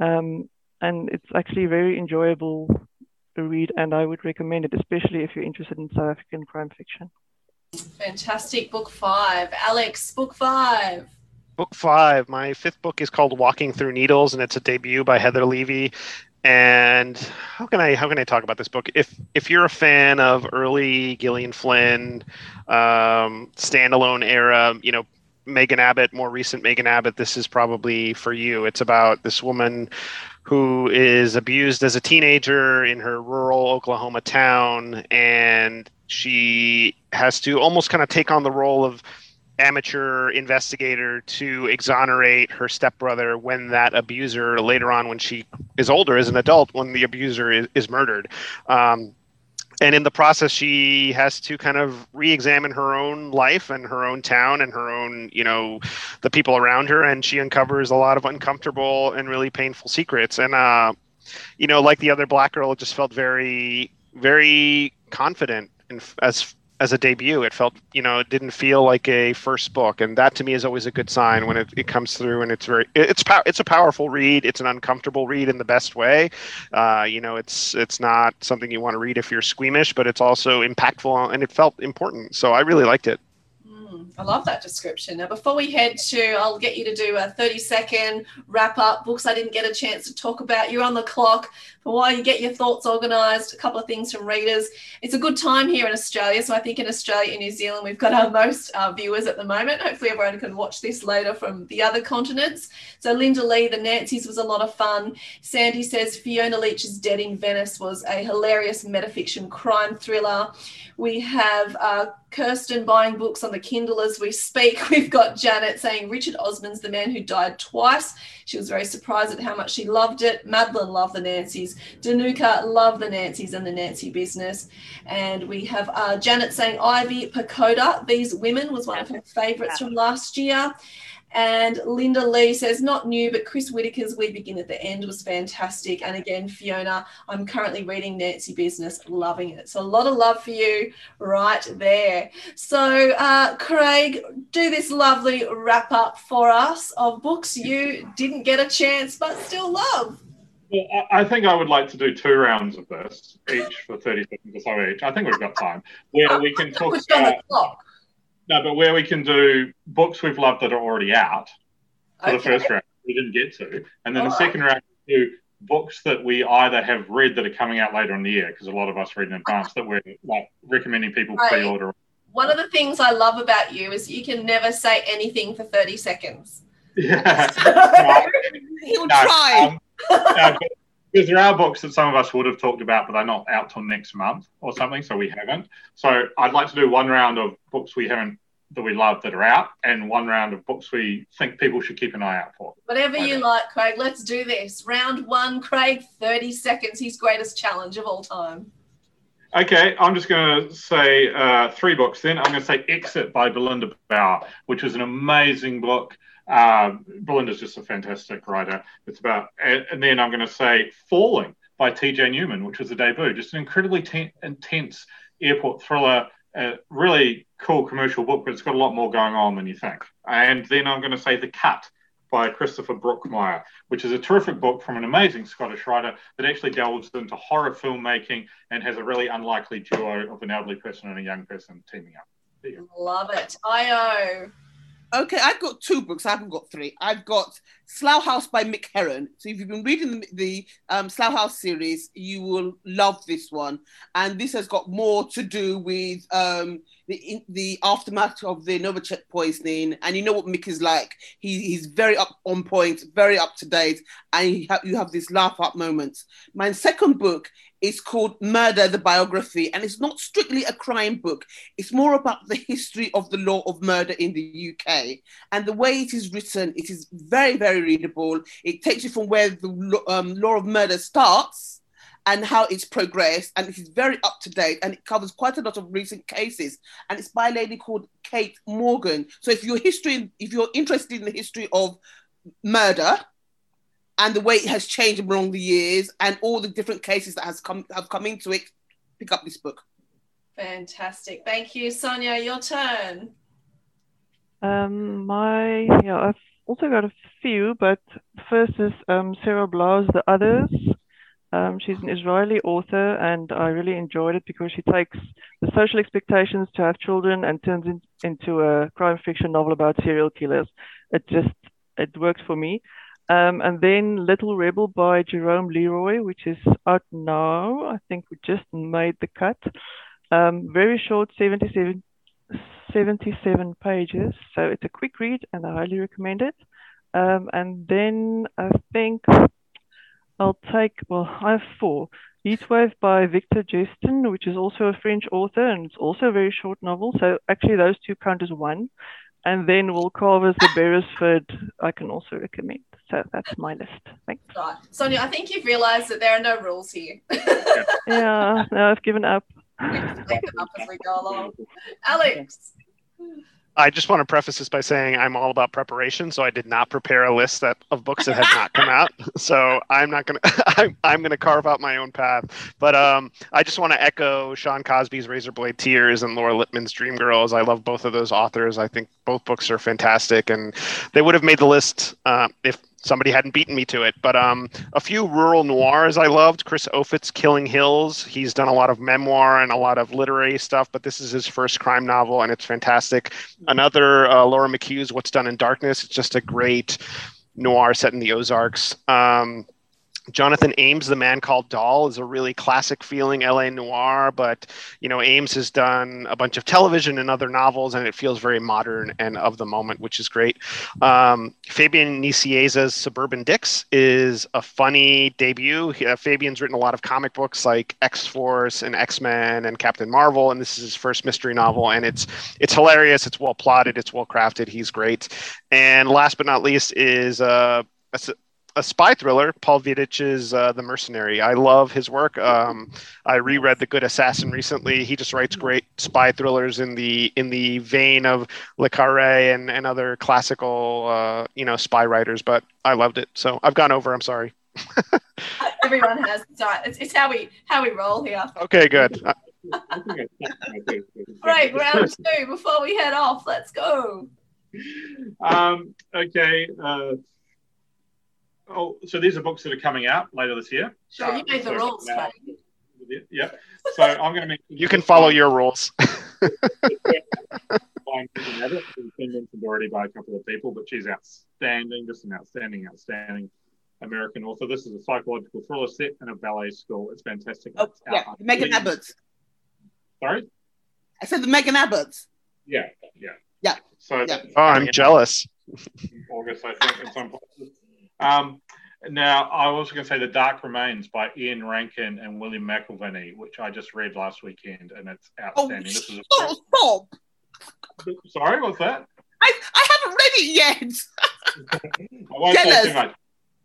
And it's actually very enjoyable to read, and I would recommend it, especially if you're interested in South African crime fiction. Fantastic. Book 5. Alex, book 5. Book 5. My 5th book is called Walking Through Needles, and it's a debut by Heather Levy. And how can I talk about this book? If you're a fan of early Gillian Flynn, standalone era, Megan Abbott, more recent Megan Abbott, this is probably for you. It's about this woman who is abused as a teenager in her rural Oklahoma town, and she has to almost kind of take on the role of amateur investigator to exonerate her stepbrother when that abuser later on, when she is older as an adult, when the abuser is murdered. And in the process, she has to kind of re-examine her own life and her own town and her own, the people around her. And she uncovers a lot of uncomfortable and really painful secrets. And, like The Other Black Girl, it just felt very, very confident. And as a debut, it felt, it didn't feel like a first book. And that to me is always a good sign when it comes through. And it's a powerful read. It's an uncomfortable read in the best way. It's not something you want to read if you're squeamish, but it's also impactful, and it felt important. So I really liked it. I love that description. Now, before we head to, I'll get you to do a 30-second wrap-up, books I didn't get a chance to talk about. You're on the clock. But while you get your thoughts organised, a couple of things from readers. It's a good time here in Australia. So I think in Australia and New Zealand, we've got our most viewers at the moment. Hopefully everyone can watch this later from the other continents. So Linda Lee, The Nancys was a lot of fun. Sandy says Fiona Leach's Dead in Venice was a hilarious metafiction crime thriller. We have Kirsten buying books on the Kindle as we speak. We've got Janet saying Richard Osman's The Man Who Died Twice. She was very surprised at how much she loved it. Madeline loved The Nancys. Danuka loved The Nancys and The Nancy Business. And we have Janet saying Ivy Pakoda, These Women was one of her favourites from last year. And Linda Lee says, not new, but Chris Whittaker's We Begin at the End was fantastic. And again, Fiona, I'm currently reading Nancy Business, loving it. So a lot of love for you right there. So Craig, do this lovely wrap up for us of books you didn't get a chance but still love. Well, I think I would like to do 2 rounds of this, each for 30 seconds or so each. I think we've got time. Where we can talk about... No, but where we can do books we've loved that are already out for the first round we didn't get to. And then second round we do books that we either have read that are coming out later in the year, because a lot of us read in advance, that we're like recommending people pre-order. One of the things I love about you is you can never say anything for 30 seconds. Yeah. He'll try. Because there are books that some of us would have talked about, but they're not out till next month or something, so we haven't. So I'd like to do one round of books we haven't, that we love, that are out, and one round of books we think people should keep an eye out for. Whatever you like, Craig. Let's do this. Round 1, Craig, 30 seconds, his greatest challenge of all time. Okay, I'm just going to say 3 books then. I'm going to say Exit by Belinda Bauer, which is an amazing book. Belinda's just a fantastic writer. And then I'm going to say Falling by T.J. Newman, which was a debut. Just an incredibly intense airport thriller, a really cool commercial book, but it's got a lot more going on than you think. And then I'm going to say The Cut by Christopher Brookmeyer, which is a terrific book from an amazing Scottish writer that actually delves into horror filmmaking and has a really unlikely duo of an elderly person and a young person teaming up. Love it. Io. Okay, I've got two books. I haven't got three. I've got Slough House by Mick Herron. So if you've been reading the Slough House series, you will love this one. And this has got more to do with the aftermath of the Novichok poisoning. And you know what Mick is like. He's very up on point, very up to date. And you have these laugh up moments. My second book is called Murder, the Biography, and it's not strictly a crime book. It's more about the history of the law of murder in the UK. And the way it is written, it is very, very readable. It takes you from where the law of murder starts and how it's progressed. And it is very up to date, and it covers quite a lot of recent cases. And it's by a lady called Kate Morgan. So if you're interested in the history of murder, and the way it has changed along the years, and all the different cases that have come into it, pick up this book. Fantastic. Thank you, Sonja. Your turn. I've also got a few, but first is Sarah Blau's The Others. She's an Israeli author, and I really enjoyed it because she takes the social expectations to have children and turns it into a crime fiction novel about serial killers. It worked for me. And then Little Rebel by Jerome Leroy, which is out now. I think we just made the cut. Very short, 77 pages. So it's a quick read and I highly recommend it. And then I think I have four. Heatwave by Victor Gestin, which is also a French author, and it's also a very short novel. So actually those two count as one. And then Will Carver's The Beresford, I can also recommend. So that's my list. Thanks. Right. Sonja, I think you've realised that there are no rules here. Yeah, no, I've given up. We just make them up as we go along. Alex. I just want to preface this by saying I'm all about preparation, so I did not prepare a list of books that had not come out. So I'm not going to. I'm going to carve out my own path. But I just want to echo Sean Cosby's Razorblade Tears and Laura Lippman's Dream Girls. I love both of those authors. I think both books are fantastic, and they would have made the list if somebody hadn't beaten me to it. But a few rural noirs I loved. Chris Offutt's Killing Hills. He's done a lot of memoir and a lot of literary stuff, but this is his first crime novel, and it's fantastic. Another, Laura McHugh's What's Done in Darkness. It's just a great noir set in the Ozarks. Jonathan Ames, The Man Called Doll, is a really classic feeling LA noir, but Ames has done a bunch of television and other novels, and it feels very modern and of the moment, which is great. Fabian Nicieza's Suburban Dicks is a funny debut. Fabian's written a lot of comic books like X-Force and X-Men and Captain Marvel, and this is his first mystery novel, and it's hilarious, it's well plotted, it's well crafted, he's great. And last but not least is a spy thriller, Paul Vidich's The Mercenary. I love his work. I reread The Good Assassin recently. He just writes great spy thrillers in the vein of Le Carré and other classical, spy writers, but I loved it. So I've gone over, I'm sorry. Everyone has. It's how we roll here. Okay, good. Right, round two, before we head off, let's go. Okay. So these are books that are coming out later this year. Sure, you made the rules, Craig. Yeah. So I'm going to make... You can follow your rules. It's been mentioned already by a couple of people, but she's outstanding, just an outstanding American author. This is a psychological thriller set in a ballet school. It's fantastic. Oh, it's Megan Abbott. Sorry? I said the Megan Abbott. Yeah. So yeah. Oh, I'm jealous. August, I think, at some point. Now, I was going to say The Dark Remains by Ian Rankin and William McIlvany, which I just read last weekend, and it's outstanding. Oh, this is stop. Sorry, what's that? I haven't read it yet. I won't say too much.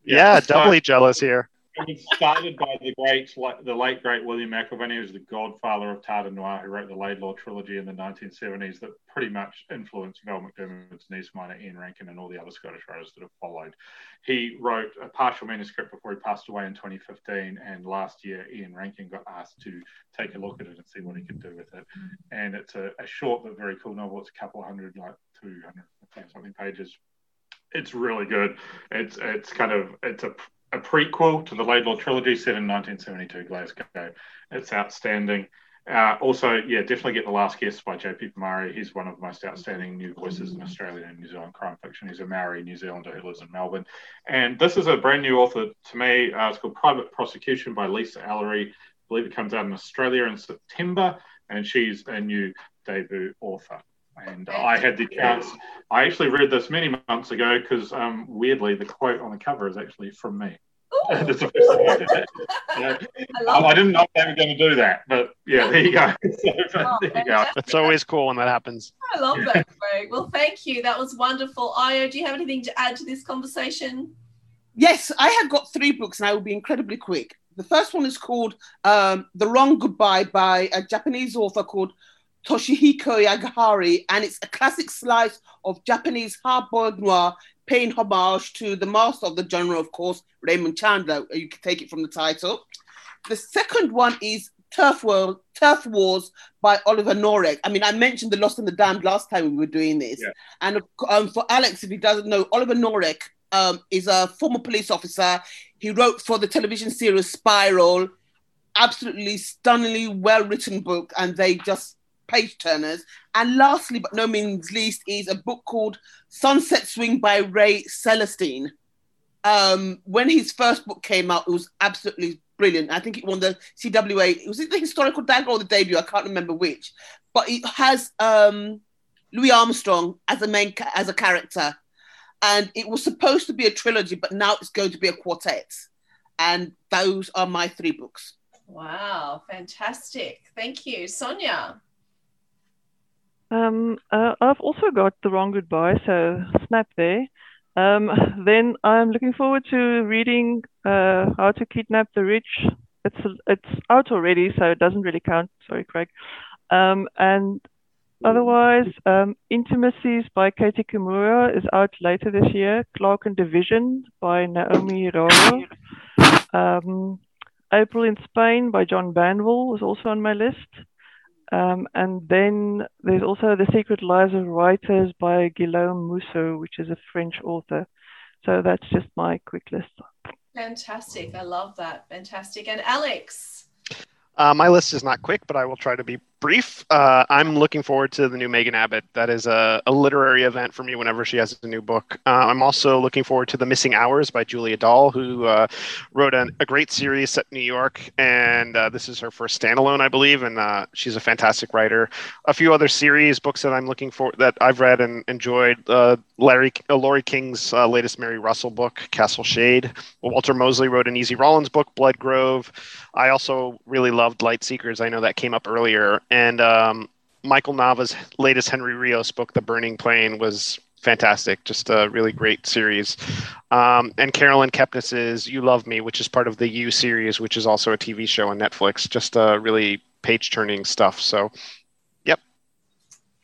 Yeah, doubly jealous here. It was started by the late great William McIlvany, who's the godfather of Tartar Noir, who wrote the Laidlaw trilogy in the 1970s that pretty much influenced Val McDermid's Denise Miner, Ian Rankin, and all the other Scottish writers that have followed. He wrote a partial manuscript before he passed away in 2015, and last year Ian Rankin got asked to take a look at it and see what he could do with it. And it's a short but very cool novel. It's a couple hundred, like 200-something pages. It's really good. It's a prequel to the Laidlaw trilogy set in 1972 Glasgow. It's outstanding. Also, yeah, definitely get The Last Guest by J.P. Pomare. He's one of the most outstanding new voices in Australian and New Zealand crime fiction. He's a Maori New Zealander who lives in Melbourne. And this is a brand new author to me. It's called Private Prosecution by Lisa Allery. I believe it comes out in Australia in September, and she's a new debut author. And I had the chance, I actually read this many months ago because weirdly the quote on the cover is actually from me. That's the first thing I did. I didn't know they were going to do that, but yeah, there you go. There you go. It's always cool when that happens. I love that, Craig. Well, thank you. That was wonderful. Io, do you have anything to add to this conversation? Yes, I have got three books and I will be incredibly quick. The first one is called The Wrong Goodbye by a Japanese author called Toshihiko Yagihari, and it's a classic slice of Japanese hard-boiled noir, paying homage to the master of the genre, of course, Raymond Chandler. You can take it from the title. The second one is Turf Wars by Oliver Norek. I mean, I mentioned The Lost and the Damned last time we were doing this. Yeah. And for Alex, if he doesn't know, Oliver Norek is a former police officer. He wrote for the television series Spiral. Absolutely stunningly well-written book, and they just page turners. And lastly, but no means least, is a book called Sunset Swing by Ray Celestine. When his first book came out, it was absolutely brilliant. I think it won the CWA. Was it the Historical Dagger or the Debut? I can't remember which. But it has Louis Armstrong as a as a character, and it was supposed to be a trilogy, but now it's going to be a quartet. And those are my three books. Wow, fantastic! Thank you, Sonja. I've also got The Wrong Goodbye, so snap there. Then I'm looking forward to reading How to Kidnap the Rich. It's out already, so it doesn't really count. Sorry, Craig. And otherwise, Intimacies by Katie Kimura is out later this year. Clark and Division by Naomi Hirano. April in Spain by John Banville was also on my list. And then there's also The Secret Lives of Writers by Guillaume Musso, which is a French author. So that's just my quick list. Fantastic. I love that. Fantastic. And Alex? My list is not quick, but I will try to be brief. I'm looking forward to the new Megan Abbott. That is a literary event for me whenever she has a new book. I'm also looking forward to The Missing Hours by Julia Dahl, who wrote a great series set in New York, and this is her first standalone, I believe, and she's a fantastic writer. A few other series, books that I'm looking for that I've read and enjoyed, Laurie King's latest Mary Russell book, Castle Shade. Walter Mosley wrote an Easy Rollins book, Blood Grove. I also really loved Light Seekers. I know that came up earlier. And Michael Nava's latest Henry Rios book, The Burning Plain, was fantastic. Just a really great series. And Carolyn Kepnes's You Love Me, which is part of the You series, which is also a TV show on Netflix. Just really page-turning stuff. So, yep.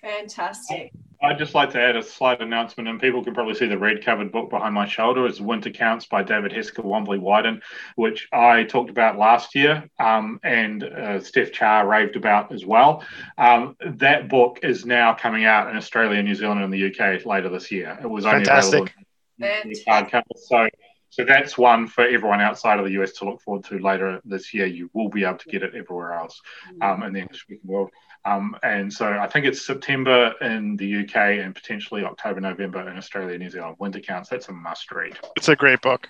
Fantastic. I'd just like to add a slight announcement, and people can probably see the red-covered book behind my shoulder. It's Winter Counts by David Hesker Wombly-Wyden, which I talked about last year, and Steph Char raved about as well. That book is now coming out in Australia, New Zealand, and the UK later this year. It was only fantastic. Available in hardcover, so that's one for everyone outside of the US to look forward to later this year. You will be able to get it everywhere else in the English-speaking world. And so I think it's September in the UK and potentially October, November in Australia, New Zealand. Winter Counts, that's a must read. It's a great book.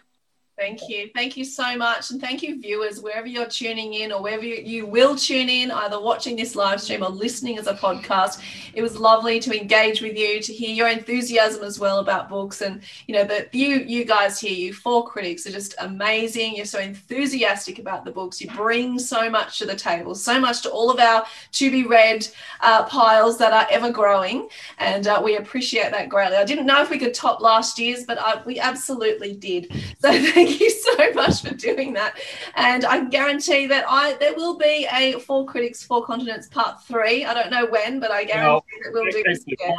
Thank you. Thank you so much. And thank you, viewers, wherever you're tuning in or wherever you will tune in, either watching this live stream or listening as a podcast. It was lovely to engage with you, to hear your enthusiasm as well about books. And, you know, that you guys here, you four critics, are just amazing. You're so enthusiastic about the books. You bring so much to the table, so much to all of our to-be-read piles that are ever-growing. And we appreciate that greatly. I didn't know if we could top last year's, but we absolutely did. So thank you so much for doing that. And I can guarantee that there will be a Four Critics, Four Continents Part 3. I don't know when, but I guarantee that we'll do this again.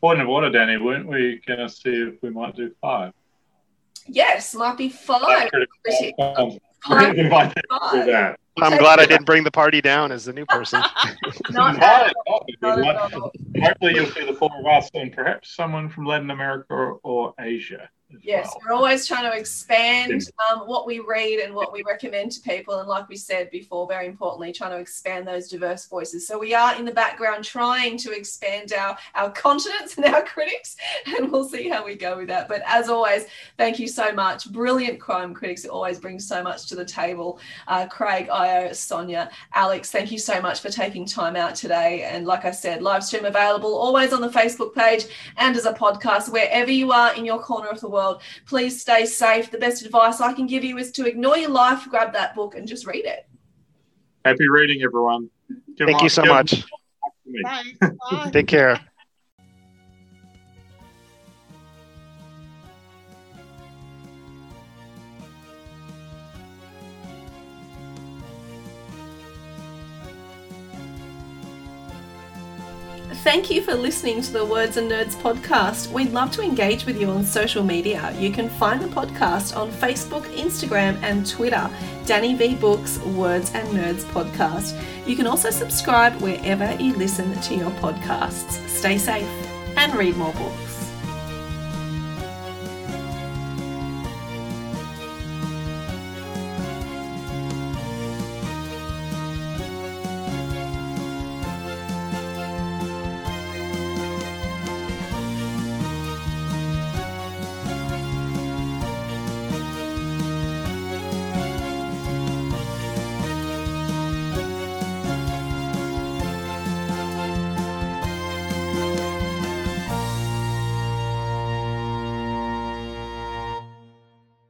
Point of order, Danny, weren't we going to see if we might do 5? Yes, might be 5. I'm glad I didn't bring the party down as the new person. Not at all. Hopefully you'll see the four of us and perhaps someone from Latin America or Asia. Yes, we're always trying to expand what we read and what we recommend to people. And like we said before, very importantly, trying to expand those diverse voices. So we are in the background trying to expand our continents and our critics, and we'll see how we go with that. But as always, thank you so much. Brilliant crime critics. It always brings so much to the table. Craig, Io, Sonja, Alex, thank you so much for taking time out today. And like I said, live stream available always on the Facebook page and as a podcast, wherever you are in your corner of the world. Please stay safe. The best advice I can give you is to ignore your life, grab that book and just read it. Happy reading, everyone. Thank you so much. Bye. Bye. Take care. Thank you for listening to the Words and Nerds podcast. We'd love to engage with you on social media. You can find the podcast on Facebook, Instagram and Twitter. Danny V Books, Words and Nerds podcast. You can also subscribe wherever you listen to your podcasts. Stay safe and read more books.